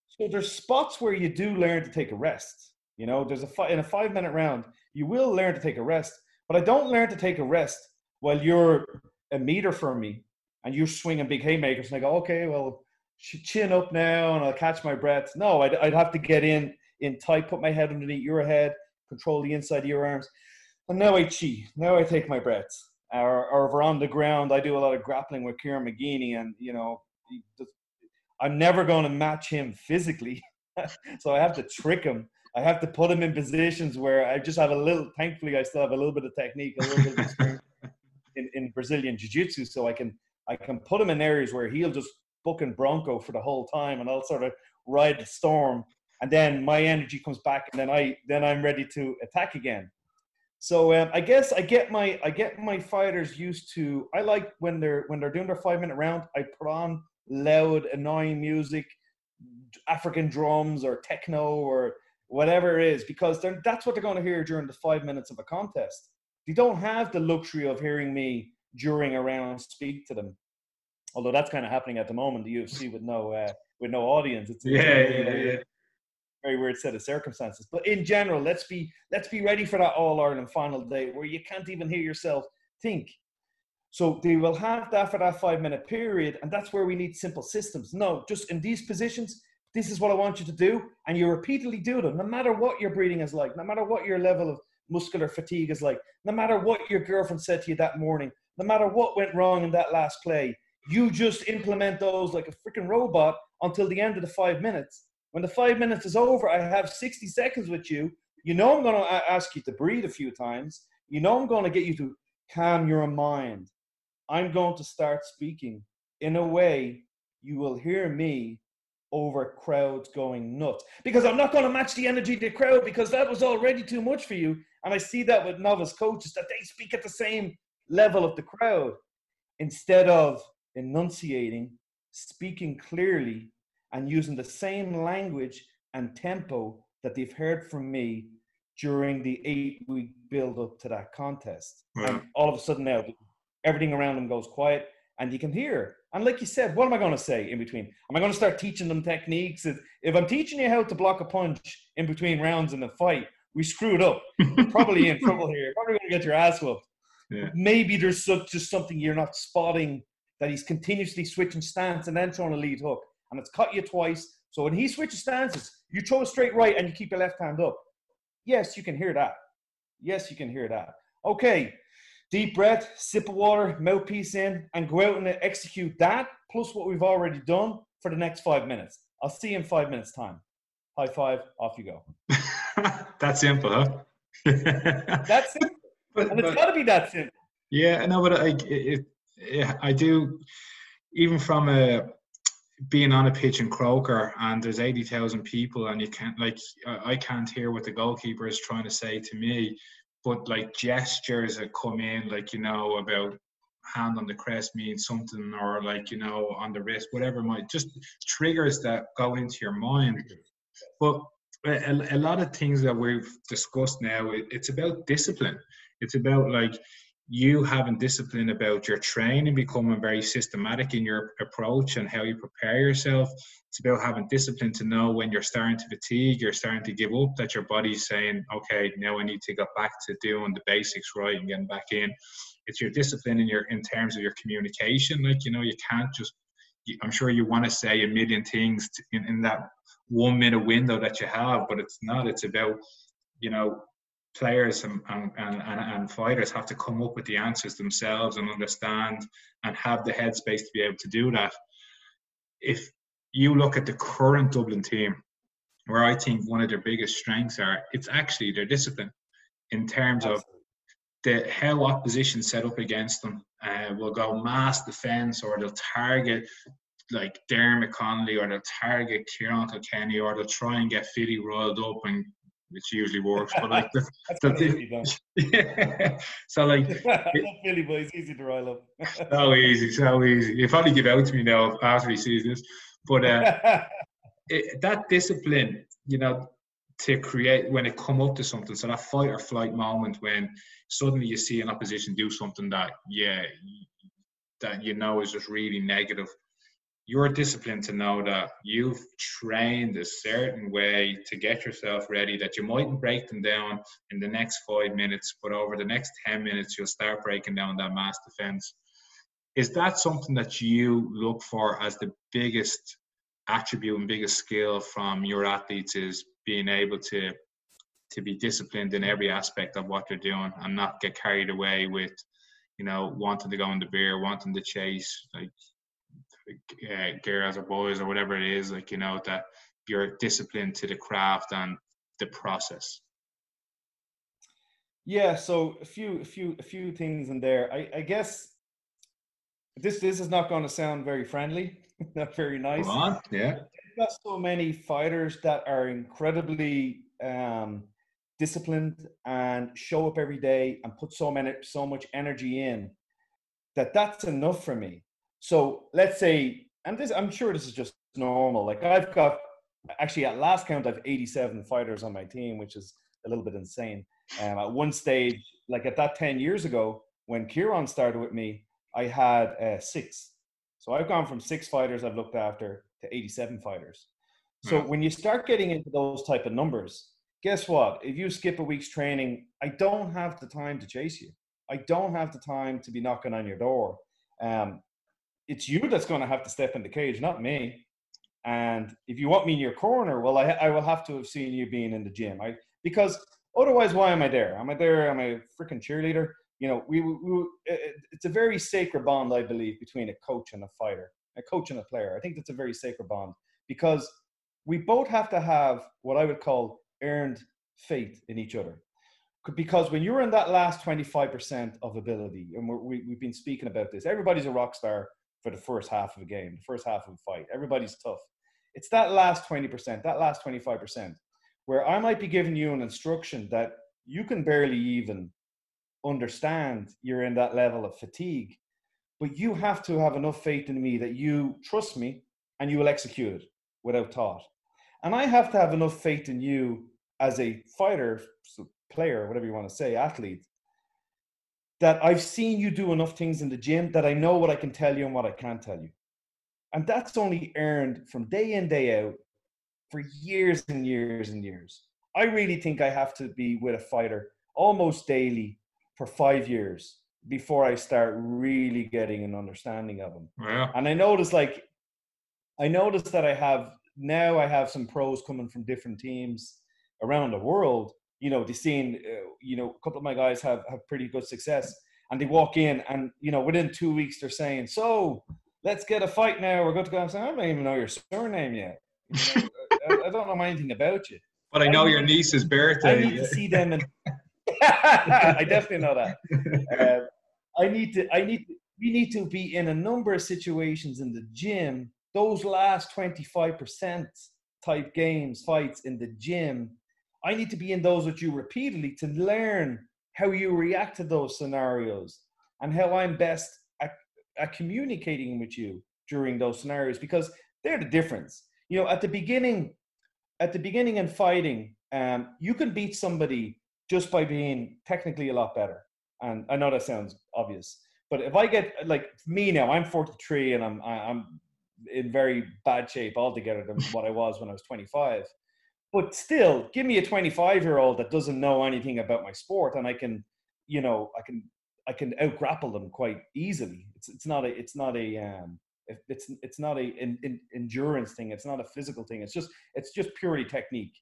So there's spots where you do learn to take a rest. You know, there's in a 5 minute round, you will learn to take a rest, but I don't learn to take a rest while you're a meter from me and you're swinging big haymakers. And I go, okay, well, chin up now and I'll catch my breath. No, I'd have to get in tight, put my head underneath your head, control the inside of your arms. And now I chi, now I take my breath. Or if we're on the ground, I do a lot of grappling with Kieran McGeeney, and, you know, I'm never going to match him physically. So I have to trick him. I have to put him in positions where I just have a little, thankfully I still have a little bit of technique, a little bit of experience in Brazilian jiu-jitsu. So I can put him in areas where he'll just book and bronco for the whole time, and I'll sort of ride the storm. And then my energy comes back, and then I'm ready to attack again. So I guess I get my fighters used to, I like when they're doing their 5 minute round, I put on loud, annoying music, African drums or techno or whatever it is, because that's what they're going to hear during the 5 minutes of a contest. They don't have the luxury of hearing me during a round speak to them, although that's kind of happening at the moment. The UFC with no audience. It's very weird set of circumstances. But in general, let's be ready for that All-Ireland final day where you can't even hear yourself think. So they will have that for that 5 minute period, and that's where we need simple systems. No, just in these positions, this is what I want you to do, and you repeatedly do them, no matter what your breathing is like, no matter what your level of muscular fatigue is like, no matter what your girlfriend said to you that morning, no matter what went wrong in that last play. You just implement those like a freaking robot until the end of the 5 minutes. When the 5 minutes is over, I have 60 seconds with you. You know I'm going to ask you to breathe a few times. You know I'm going to get you to calm your mind. I'm going to start speaking in a way you will hear me over crowds going nuts, because I'm not going to match the energy of the crowd, because that was already too much for you. And I see that with novice coaches, that they speak at the same level of the crowd instead of enunciating, speaking clearly and using the same language and tempo that they've heard from me during the 8 week build up to that contest. Right. And all of a sudden now, everything around them goes quiet, and you can hear. And like you said, what am I going to say in between? Am I going to start teaching them techniques? If I'm teaching you how to block a punch in between rounds in the fight, we screwed up. We're probably in trouble here. Probably going to get your ass whooped. Yeah. Maybe there's just something you're not spotting, that he's continuously switching stance and then throwing a lead hook. And it's caught you twice. So when he switches stances, you throw a straight right and you keep your left hand up. Yes, you can hear that. Yes, you can hear that. Okay. Deep breath, sip of water, mouthpiece in, and go out and execute that, plus what we've already done for the next 5 minutes. I'll see you in 5 minutes' time. High five, off you go. That's simple, huh? That's simple. And it's got to be that simple. Yeah, no, but I do, even from being on a pitch in Croker, and there's 80,000 people, and you can't, like, I can't hear what the goalkeeper is trying to say to me. But like gestures that come in, like, you know, about hand on the crest means something, or like, you know, on the wrist, whatever it might, just triggers that go into your mind. But a lot of things that we've discussed now, it's about discipline. It's about like you having discipline about your training, becoming very systematic in your approach and how you prepare yourself. It's about having discipline to know when you're starting to fatigue, you're starting to give up, that your body's saying, okay, now I need to get back to doing the basics right and getting back in. It's your discipline in terms of your communication. Like, you know, you can't just, I'm sure you want to say a million things in that 1 minute window that you have, but it's not. It's about, you know, players and fighters have to come up with the answers themselves and understand and have the headspace to be able to do that. If you look at the current Dublin team, where I think one of their biggest strengths are, it's actually their discipline in terms of the how opposition set up against them. Will go mass defence, or they'll target like Dermot Connolly, or they'll target Kieran Kenny, or they'll try and get Philly rolled up, and which usually works. But like, yeah. So like, Philly boy, it's easy to roll up. so easy. You probably give out to me now after he sees this, but. That discipline, you know, to create when it come up to something. So that fight or flight moment when suddenly you see an opposition do something that, that you know is just really negative. You're disciplined to know that you've trained a certain way to get yourself ready, that you mightn't break them down in the next 5 minutes, but over the next 10 minutes, you'll start breaking down that mass defense. Is that something that you look for as the biggest attribute and biggest skill from your athletes, is being able to be disciplined in every aspect of what they're doing and not get carried away with, you know, wanting to go in the beer, wanting to chase like girls or boys or whatever it is, like, you know, that you're disciplined to the craft and the process? Yeah, so a few things in there. I guess this is not going to sound very friendly. Not very nice. Yeah. We've got so many fighters that are incredibly disciplined and show up every day and put so much energy in that that's enough for me. So let's say, and this, I'm sure this is just normal. Like I've got, actually at last count, I've 87 fighters on my team, which is a little bit insane. At one stage, like at that 10 years ago, when Kieran started with me, I had 6. So I've gone from 6 fighters I've looked after to 87 fighters. So when you start getting into those type of numbers, guess what? If you skip a week's training, I don't have the time to chase you. I don't have the time to be knocking on your door. It's you that's going to have to step in the cage, not me. And if you want me in your corner, well, I will have to have seen you being in the gym. Because otherwise, why am I there? Am I a freaking cheerleader? You know, it's a very sacred bond, I believe, between a coach and a fighter, a coach and a player. I think that's a very sacred bond because we both have to have what I would call earned faith in each other. Because when you're in that last 25% of ability, and we've been speaking about this, everybody's a rock star for the first half of a game, the first half of a fight. Everybody's tough. It's that last 20%, that last 25%, where I might be giving you an instruction that you can barely even understand. You're in that level of fatigue, but you have to have enough faith in me that you trust me and you will execute it without thought. And I have to have enough faith in you as a fighter, player, whatever you want to say, athlete, that I've seen you do enough things in the gym that I know what I can tell you and what I can't tell you. And that's only earned from day in, day out for years and years and years. I really think I have to be with a fighter almost daily for 5 years before I start really getting an understanding of them. Yeah. And I noticed that I have some pros coming from different teams around the world. You know, they've seen, you know, a couple of my guys have pretty good success, and they walk in and, you know, within 2 weeks they're saying, so let's get a fight now. We're good to go. I'm saying, I don't even know your surname yet. You know, I don't know anything about you. But I know your niece's birthday. I need to see them in I definitely know that. We need to be in a number of situations in the gym, those last 25% type games, fights in the gym. I need to be in those with you repeatedly to learn how you react to those scenarios and how I'm best at communicating with you during those scenarios, because they're the difference. You know, at the beginning in fighting, you can beat somebody just by being technically a lot better. And I know that sounds obvious, but if I get, like me now, I'm 43 and I'm in very bad shape altogether than what I was when I was 25. But still, give me a 25-year-old that doesn't know anything about my sport, and I can, you know, I can outgrapple them quite easily. It's not an endurance thing. It's not a physical thing. It's just purely technique.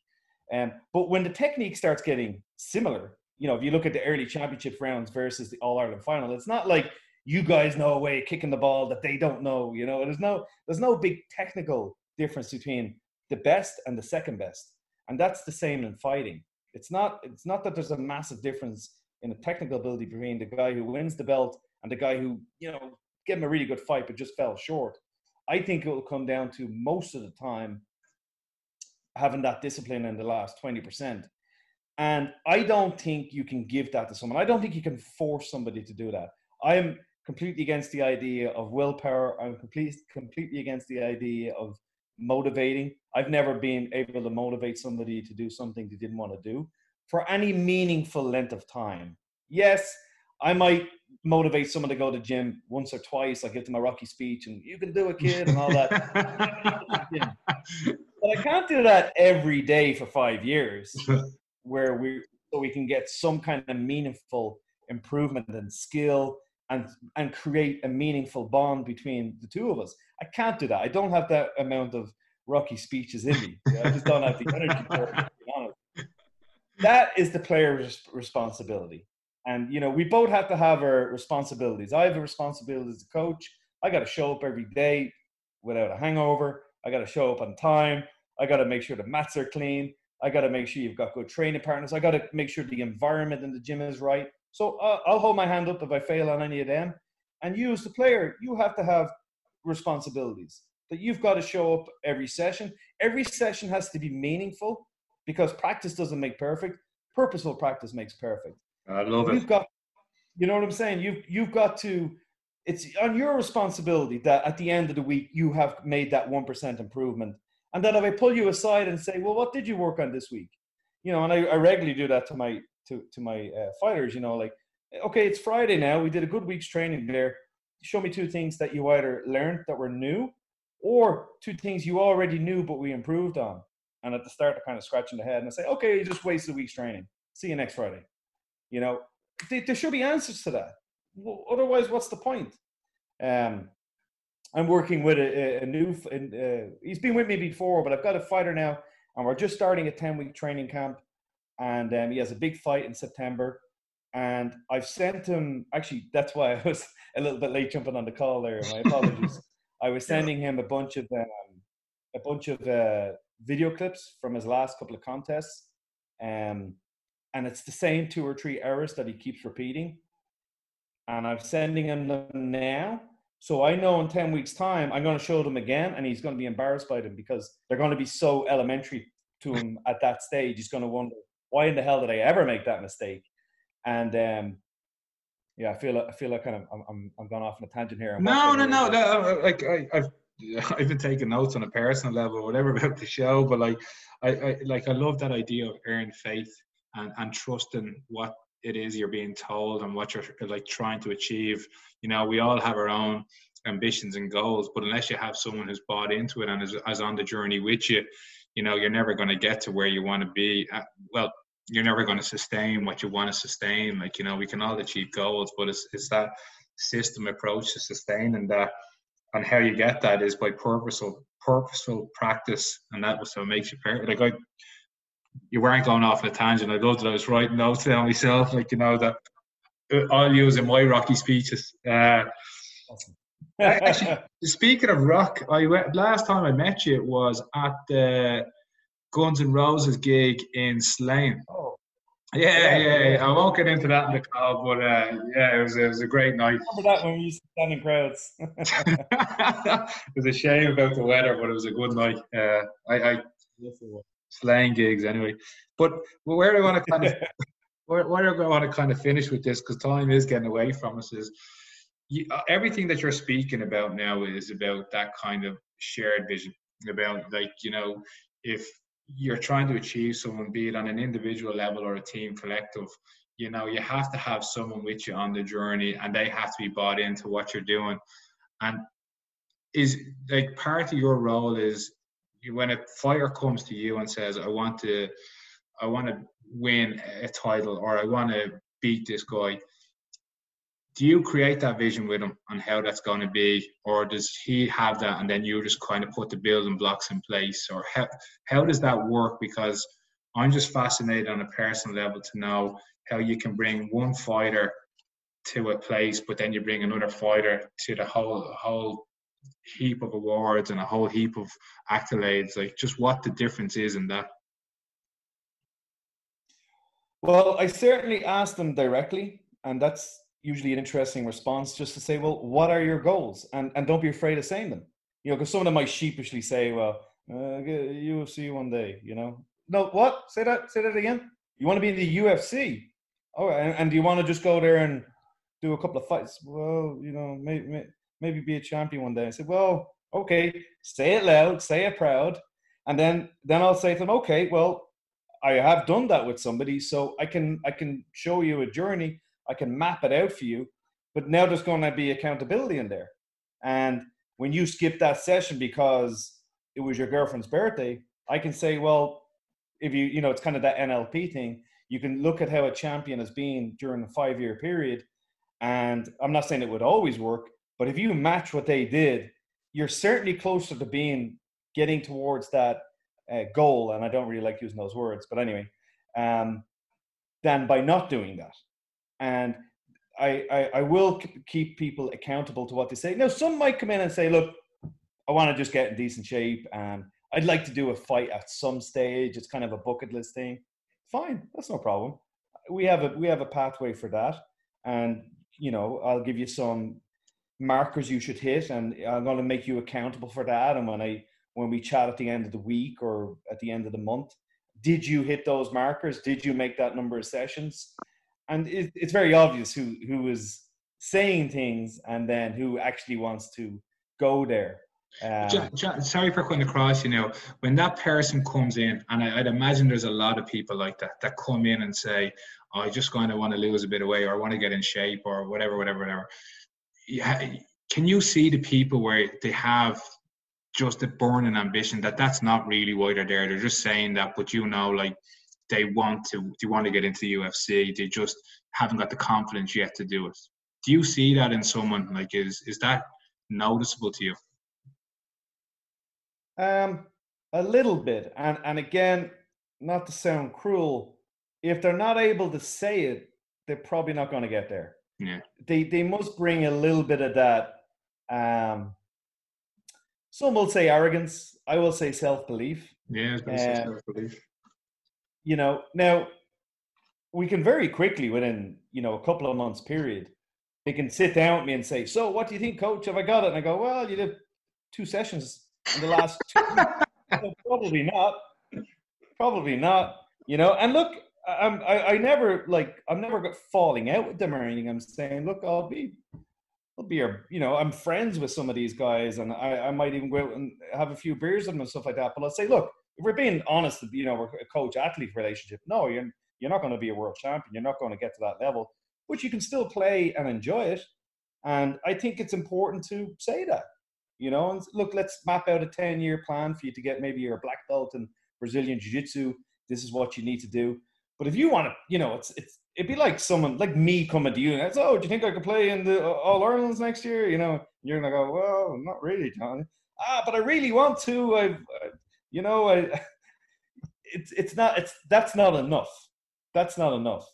But when the technique starts getting similar, you know, if you look at the early championship rounds versus the All-Ireland final, it's not like you guys know a way of kicking the ball that they don't know, you know. There's no big technical difference between the best and the second best. And that's the same in fighting. It's not that there's a massive difference in the technical ability between the guy who wins the belt and the guy who, you know, gave him a really good fight but just fell short. I think it will come down to, most of the time, having that discipline in the last 20%. And I don't think you can give that to someone. I don't think you can force somebody to do that. I am completely against the idea of willpower. I'm completely against the idea of motivating. I've never been able to motivate somebody to do something they didn't want to do for any meaningful length of time. Yes, I might motivate someone to go to the gym once or twice. I give them a Rocky speech and you can do it, kid, and all that. But I can't do that every day for 5 years where we can get some kind of meaningful improvement in skill and create a meaningful bond between the two of us. I can't do that. I don't have that amount of Rocky speeches in me. I just don't have the energy for it, to be honest. That is the player's responsibility. And, you know, we both have to have our responsibilities. I have a responsibility as a coach. I got to show up every day without a hangover. I got to show up on time. I got to make sure the mats are clean. I got to make sure you've got good training partners. I got to make sure the environment in the gym is right. So I'll hold my hand up if I fail on any of them. And you as the player, you have to have responsibilities that you've got to show up every session. Every session has to be meaningful, because practice doesn't make perfect. Purposeful practice makes perfect. I love it. You know what I'm saying? You've got to, it's on your responsibility that at the end of the week, you have made that 1% improvement. And then if I pull you aside and say, well, what did you work on this week? You know, and I regularly do that to my fighters, you know, like, okay, it's Friday now. We did a good week's training there. Show me two things that you either learned that were new, or two things you already knew but we improved on. And at the start, they're kind of scratching their head and I say, okay, you just wasted a week's training. See you next Friday. You know, there should be answers to that. Otherwise, what's the point? I'm working with a new, he's been with me before, but I've got a fighter now, and we're just starting a 10-week training camp, and he has a big fight in September. And I've sent him, actually, that's why I was a little bit late jumping on the call there. My apologies. I was sending him a bunch of video clips from his last couple of contests. And it's the same 2 or 3 errors that he keeps repeating. And I'm sending him them now. So I know in 10 weeks' time, I'm going to show them again, and he's going to be embarrassed by them, because they're going to be so elementary to him at that stage. He's going to wonder, why in the hell did I ever make that mistake? And yeah, I feel like kind of I'm going off on a tangent here. No. Like I've been taking notes on a personal level, whatever, about the show. But like I love that idea of earned faith. And trusting what it is you're being told and what you're like trying to achieve. You know, we all have our own ambitions and goals, but unless you have someone who's bought into it and is on the journey with you, you know, you're never going to get to where you want to be. Well, you're never going to sustain what you want to sustain. Like, you know, we can all achieve goals, but it's that system approach to sustaining that. And how you get that is by purposeful practice, and that was what makes you perfect. Like you weren't going off on a tangent. I loved that. I was writing notes down myself, like, you know, that I'll use in my Rocky speeches. Actually, speaking of rock, last time I met you was at the Guns and Roses gig in Slane. Oh. Yeah. I won't get into that in the club, but yeah, it was a great night. I remember that when we used to stand in crowds. It was a shame about the weather, but it was a good night. Yes, it was. Slang gigs anyway, but where I want to kind of finish with this, because time is getting away from us, is everything that you're speaking about now is about that kind of shared vision, about, like, you know, if you're trying to achieve someone, be it on an individual level or a team collective, you know, you have to have someone with you on the journey, and they have to be bought into what you're doing. And is like part of your role is, when a fighter comes to you and says, I want to win a title, or I want to beat this guy, do you create that vision with him on how that's going to be, or does he have that and then you just kind of put the building blocks in place? Or how does that work? Because I'm just fascinated on a personal level to know how you can bring one fighter to a place, but then you bring another fighter to the whole heap of awards and a whole heap of accolades, like just what the difference is in that? Well, I certainly asked them directly, and that's usually an interesting response, just to say, well, what are your goals? And don't be afraid of saying them, you know, because some of them might sheepishly say, well, UFC one day, you know. No, what? Say that again. You want to be in the UFC? Oh, and do you want to just go there and do a couple of fights? Well, you know, maybe be a champion one day. I said, well, okay, say it loud, say it proud. And then I'll say to them, okay, well, I have done that with somebody, so I can show you a journey. I can map it out for you. But now there's going to be accountability in there. And when you skip that session because it was your girlfriend's birthday, I can say, well, if you know, it's kind of that NLP thing. You can look at how a champion has been during a 5-year period. And I'm not saying it would always work, but if you match what they did, you're certainly closer to getting towards that goal. And I don't really like using those words, but anyway, than by not doing that. And I will keep people accountable to what they say. Now, some might come in and say, look, I want to just get in decent shape, and I'd like to do a fight at some stage. It's kind of a bucket list thing. Fine. That's no problem. We have a pathway for that. And, you know, I'll give you some markers you should hit, and I'm going to make you accountable for that. And when we chat at the end of the week or at the end of the month, did you hit those markers? Did you make that number of sessions? And it's very obvious who is saying things and then who actually wants to go there. John, sorry for cutting across, you know, when that person comes in, and I'd imagine there's a lot of people like that come in and say, oh, I just kind of want to lose a bit of weight, or I want to get in shape, or whatever. Yeah, can you see the people where they have just a burning ambition that's not really why they're there? They're just saying that, but you know, like they want to get into the UFC, they just haven't got the confidence yet to do it. Do you see that in someone? Like, is that noticeable to you? A little bit. And again, not to sound cruel, if they're not able to say it, they're probably not going to get there. Yeah. They must bring a little bit of that. Some will say arrogance. I will say self-belief. Yeah, I was going to say self-belief. You know, now we can very quickly, within, you know, a couple of months period, they can sit down with me and say, so what do you think, coach? Have I got it? And I go, well, you did 2 sessions in the last 2 weeks. So probably not, you know. And look, I'm never falling out with them or anything. I'm saying, look, I'm friends with some of these guys, and I might even go out and have a few beers with them and stuff like that. But I'll say, look, if we're being honest, you know, we're a coach-athlete relationship. No, you're not going to be a world champion. You're not going to get to that level, but you can still play and enjoy it. And I think it's important to say that. You know, and look, let's map out a 10-year plan for you to get maybe your black belt in Brazilian jiu-jitsu. This is what you need to do. But if you want to, you know, it'd be like someone like me coming to you and says, oh, do you think I could play in the All-Irelands next year? You know, you're going to go, well, not really, John. But I really want to. That's not enough. That's not enough.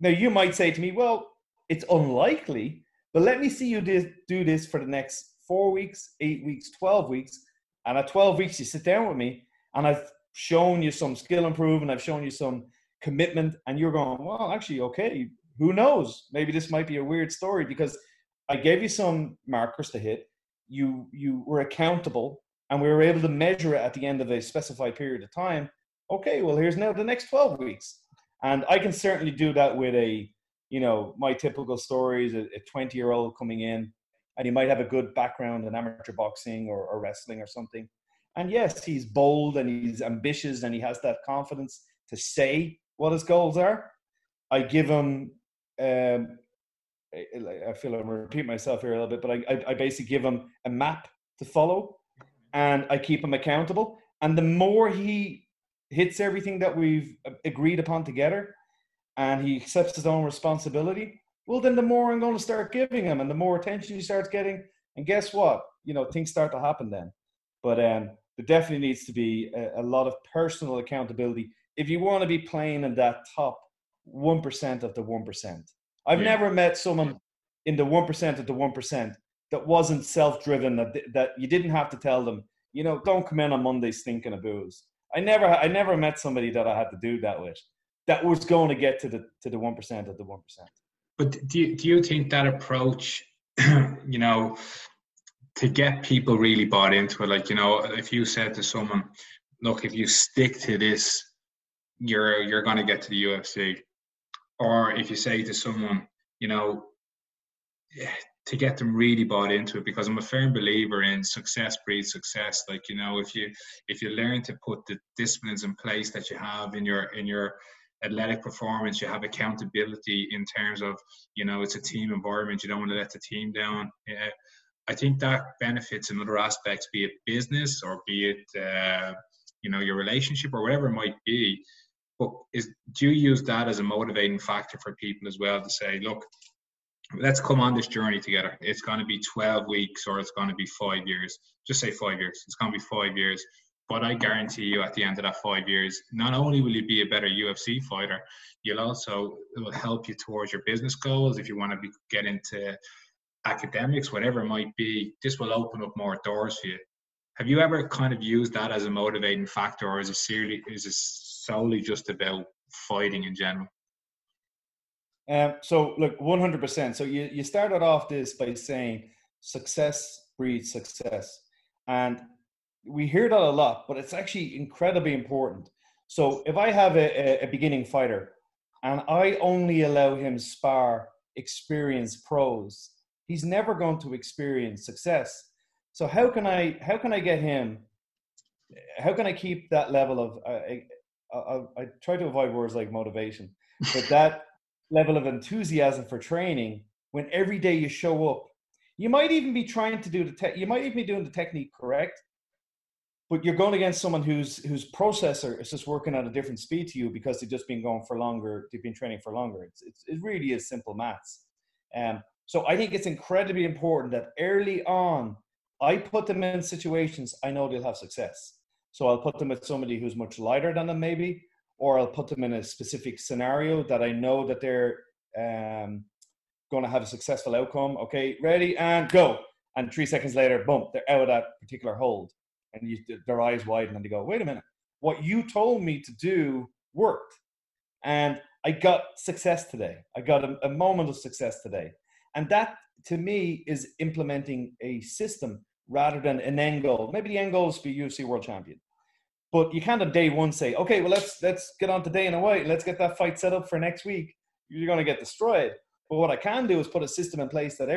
Now, you might say to me, well, it's unlikely, but let me see you do this for the next 4 weeks, 8 weeks, 12 weeks. And at 12 weeks, you sit down with me and I've shown you some skill improvement. I've shown you some commitment, and you're going, well, actually, okay, who knows? Maybe this might be a weird story because I gave you some markers to hit. You were accountable, and we were able to measure it at the end of a specified period of time. Okay, well, here's now the next 12 weeks. And I can certainly do that with a, you know, my typical stories, a 20-year-old coming in, and he might have a good background in amateur boxing or wrestling or something. And yes, he's bold and he's ambitious and he has that confidence to say what his goals are. I give him, I feel I'm repeating myself here a little bit, but I basically give him a map to follow and I keep him accountable. And the more he hits everything that we've agreed upon together and he accepts his own responsibility, well, then the more I'm going to start giving him and the more attention he starts getting. And guess what? You know, things start to happen then. But there definitely needs to be a lot of personal accountability if you want to be playing in that top 1% of the 1%. I've never met someone in the 1% of the 1% that wasn't self-driven, that you didn't have to tell them, you know, don't come in on Monday stinking of booze. I never met somebody that I had to do that with, that was going to get to the 1% of the 1%. But do you think that approach, you know, to get people really bought into it, like, you know, if you said to someone, look, if you stick to this, you're going to get to the UFC. Or if you say to someone, you know, to get them really bought into it, because I'm a firm believer in success breeds success. Like, you know, if you learn to put the disciplines in place that you have in your athletic performance, you have accountability in terms of, you know, it's a team environment. You don't want to let the team down. I think that benefits in other aspects, be it business or be it, you know, your relationship or whatever it might be. But do you use that as a motivating factor for people as well to say, look, let's come on this journey together. It's going to be 12 weeks or it's going to be 5 years. Just say 5 years. It's going to be 5 years. But I guarantee you at the end of that 5 years, not only will you be a better UFC fighter, it will help you towards your business goals. If you want to get into academics, whatever it might be, this will open up more doors for you. Have you ever kind of used that as a motivating factor, or is it solely just about fighting in general? So look, 100%. So you started off this by saying success breeds success. And we hear that a lot, but it's actually incredibly important. So if I have a beginning fighter and I only allow him spar experienced pros, he's never going to experience success. So how can I get him? How can I keep that level of? I try to avoid words like motivation, but that level of enthusiasm for training when every day you show up, you might even be trying to do you might even be doing the technique correct, but you're going against someone whose processor is just working at a different speed to you because they've just been going for longer, they've been training for longer. It really is simple maths. So I think it's incredibly important that early on, I put them in situations I know they'll have success. So I'll put them with somebody who's much lighter than them maybe, or I'll put them in a specific scenario that I know that they're going to have a successful outcome. Okay, ready and go. And 3 seconds later, boom, they're out of that particular hold. And their eyes widen and they go, wait a minute, what you told me to do worked. And I got success today. I got a moment of success today. And that, to me, is implementing a system rather than an end goal. Maybe the end goal is to be UFC world champion. But you can't on day one say, okay, well, let's get on to day in a way. Let's get that fight set up for next week. You're going to get destroyed. But what I can do is put a system in place that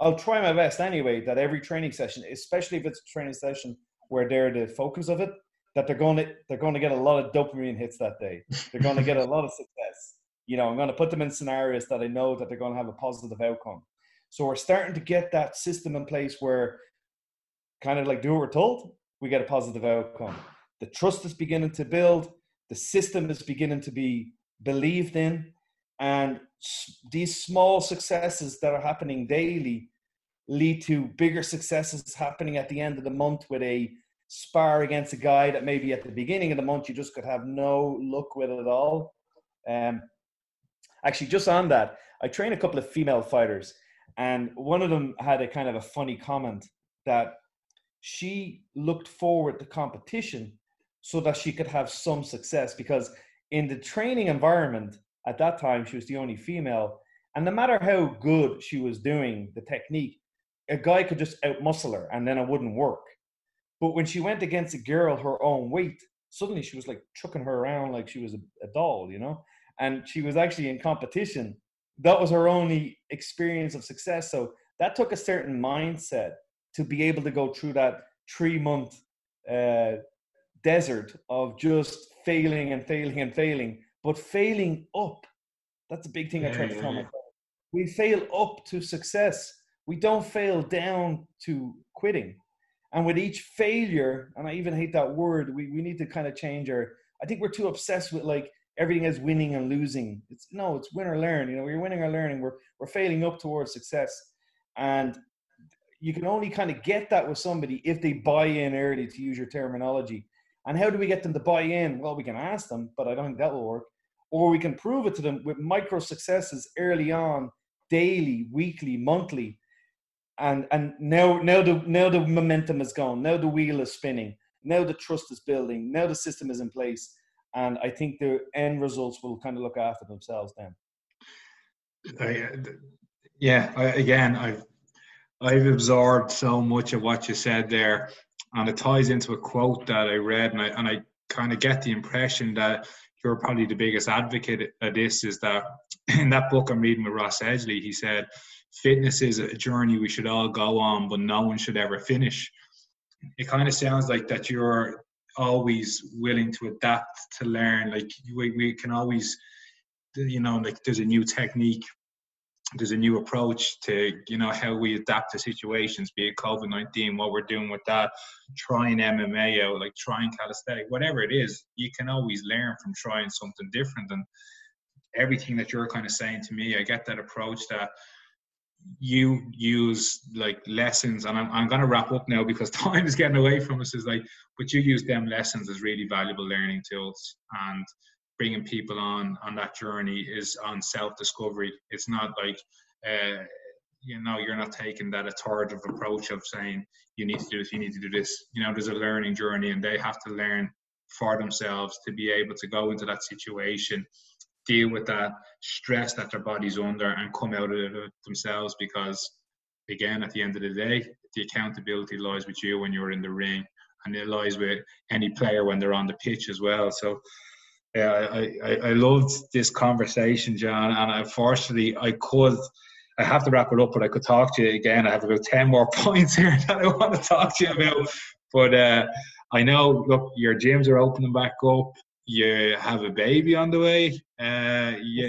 I'll try my best anyway, that every training session, especially if it's a training session where they're the focus of it, that they're going to get a lot of dopamine hits that day. They're going to get a lot of success. You know, I'm going to put them in scenarios that I know that they're going to have a positive outcome. So we're starting to get that system in place where, kind of like do what we're told, we get a positive outcome. The trust is beginning to build. The system is beginning to be believed in. And these small successes that are happening daily lead to bigger successes happening at the end of the month with a spar against a guy that maybe at the beginning of the month you just could have no luck with at all. Actually, just on that, I train a couple of female fighters, and one of them had a kind of a funny comment that she looked forward to competition so that she could have some success, because in the training environment at that time, she was the only female, and no matter how good she was doing the technique, a guy could just outmuscle her and then it wouldn't work. But when she went against a girl her own weight, suddenly she was like chucking her around like she was a doll, you know? And she was actually in competition. That was her only experience of success. So that took a certain mindset to be able to go through that 3-month desert of just failing and failing and failing, but failing up. That's a big thing I try to tell myself. We fail up to success. We don't fail down to quitting. And with each failure, and I even hate that word, we need to kind of change I think we're too obsessed with like, everything is winning and losing. It's win or learn. You know, we're winning or learning. We're failing up towards success. And you can only kind of get that with somebody if they buy in early, to use your terminology. And how do we get them to buy in? Well, we can ask them, but I don't think that will work. Or we can prove it to them with micro successes early on, daily, weekly, monthly. And now the momentum is gone. Now the wheel is spinning. Now the trust is building. Now the system is in place. And I think the end results will kind of look after themselves then. I've absorbed so much of what you said there, and it ties into a quote that I read, and I kind of get the impression that you're probably the biggest advocate of this, is that in that book I'm reading with Ross Edgley, he said, fitness is a journey we should all go on, but no one should ever finish. It kind of sounds like that you're always willing to adapt, to learn. Like we can always, you know, like there's a new technique, there's a new approach to, you know, how we adapt to situations, be it COVID-19, what we're doing with that, trying MMA out, like trying calisthenic, whatever it is, you can always learn from trying something different. And everything that you're kind of saying to me, I get that approach that you use, like, lessons, and I'm going to wrap up now because time is getting away from us, is like, but you use them lessons as really valuable learning tools, and bringing people on that journey is on self-discovery. It's not like, you know, you're not taking that authoritative approach of saying, you need to do this, you need to do this. You know, there's a learning journey, and they have to learn for themselves to be able to go into that situation, deal with that stress that their body's under, and come out of it themselves. Because, again, at the end of the day, the accountability lies with you when you're in the ring, and it lies with any player when they're on the pitch as well. So, yeah, I loved this conversation, John, and unfortunately I have to wrap it up, but I could talk to you again. I have about 10 more points here that I want to talk to you about, but I know, look, your gyms are opening back up, you have a baby on the way, yeah,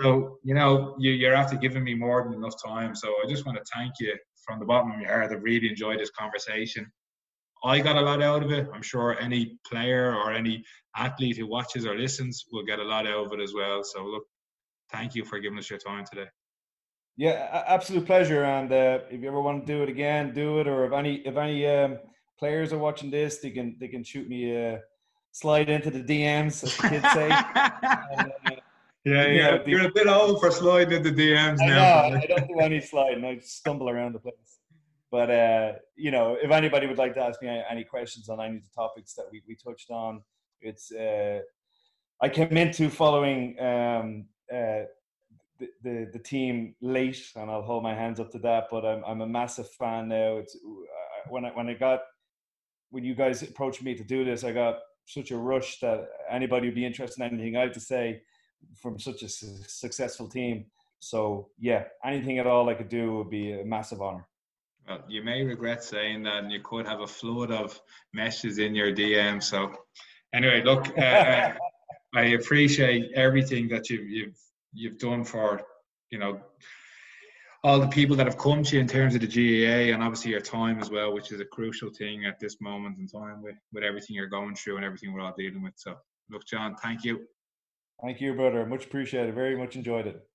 so, you know, you're after giving me more than enough time, so I just want to thank you from the bottom of my heart. I really enjoyed this conversation. I got a lot out of it. I'm sure any player or any athlete who watches or listens will get a lot out of it as well. So, look, thank you for giving us your time today. Yeah, absolute pleasure. And if you ever want to do it again, do it. Or if any players are watching this, they can shoot me a slide into the DMs, as the kids say. And, you're a bit old for sliding into DMs now. I don't do any sliding. I stumble around the place. But, you know, if anybody would like to ask me any questions on any of the topics that we touched on, it's I came into following the team late, and I'll hold my hands up to that. But I'm a massive fan now. It's when you guys approached me to do this, I got such a rush that anybody would be interested in anything I have to say from such a successful team. So, yeah, anything at all I could do would be a massive honor. Well, you may regret saying that, and you could have a flood of messages in your DM. So, anyway, look, I appreciate everything that you've done for, you know, all the people that have come to you in terms of the GAA, and obviously your time as well, which is a crucial thing at this moment in time with everything you're going through and everything we're all dealing with. So, look, John, thank you. Thank you, brother. Much appreciated. Very much enjoyed it.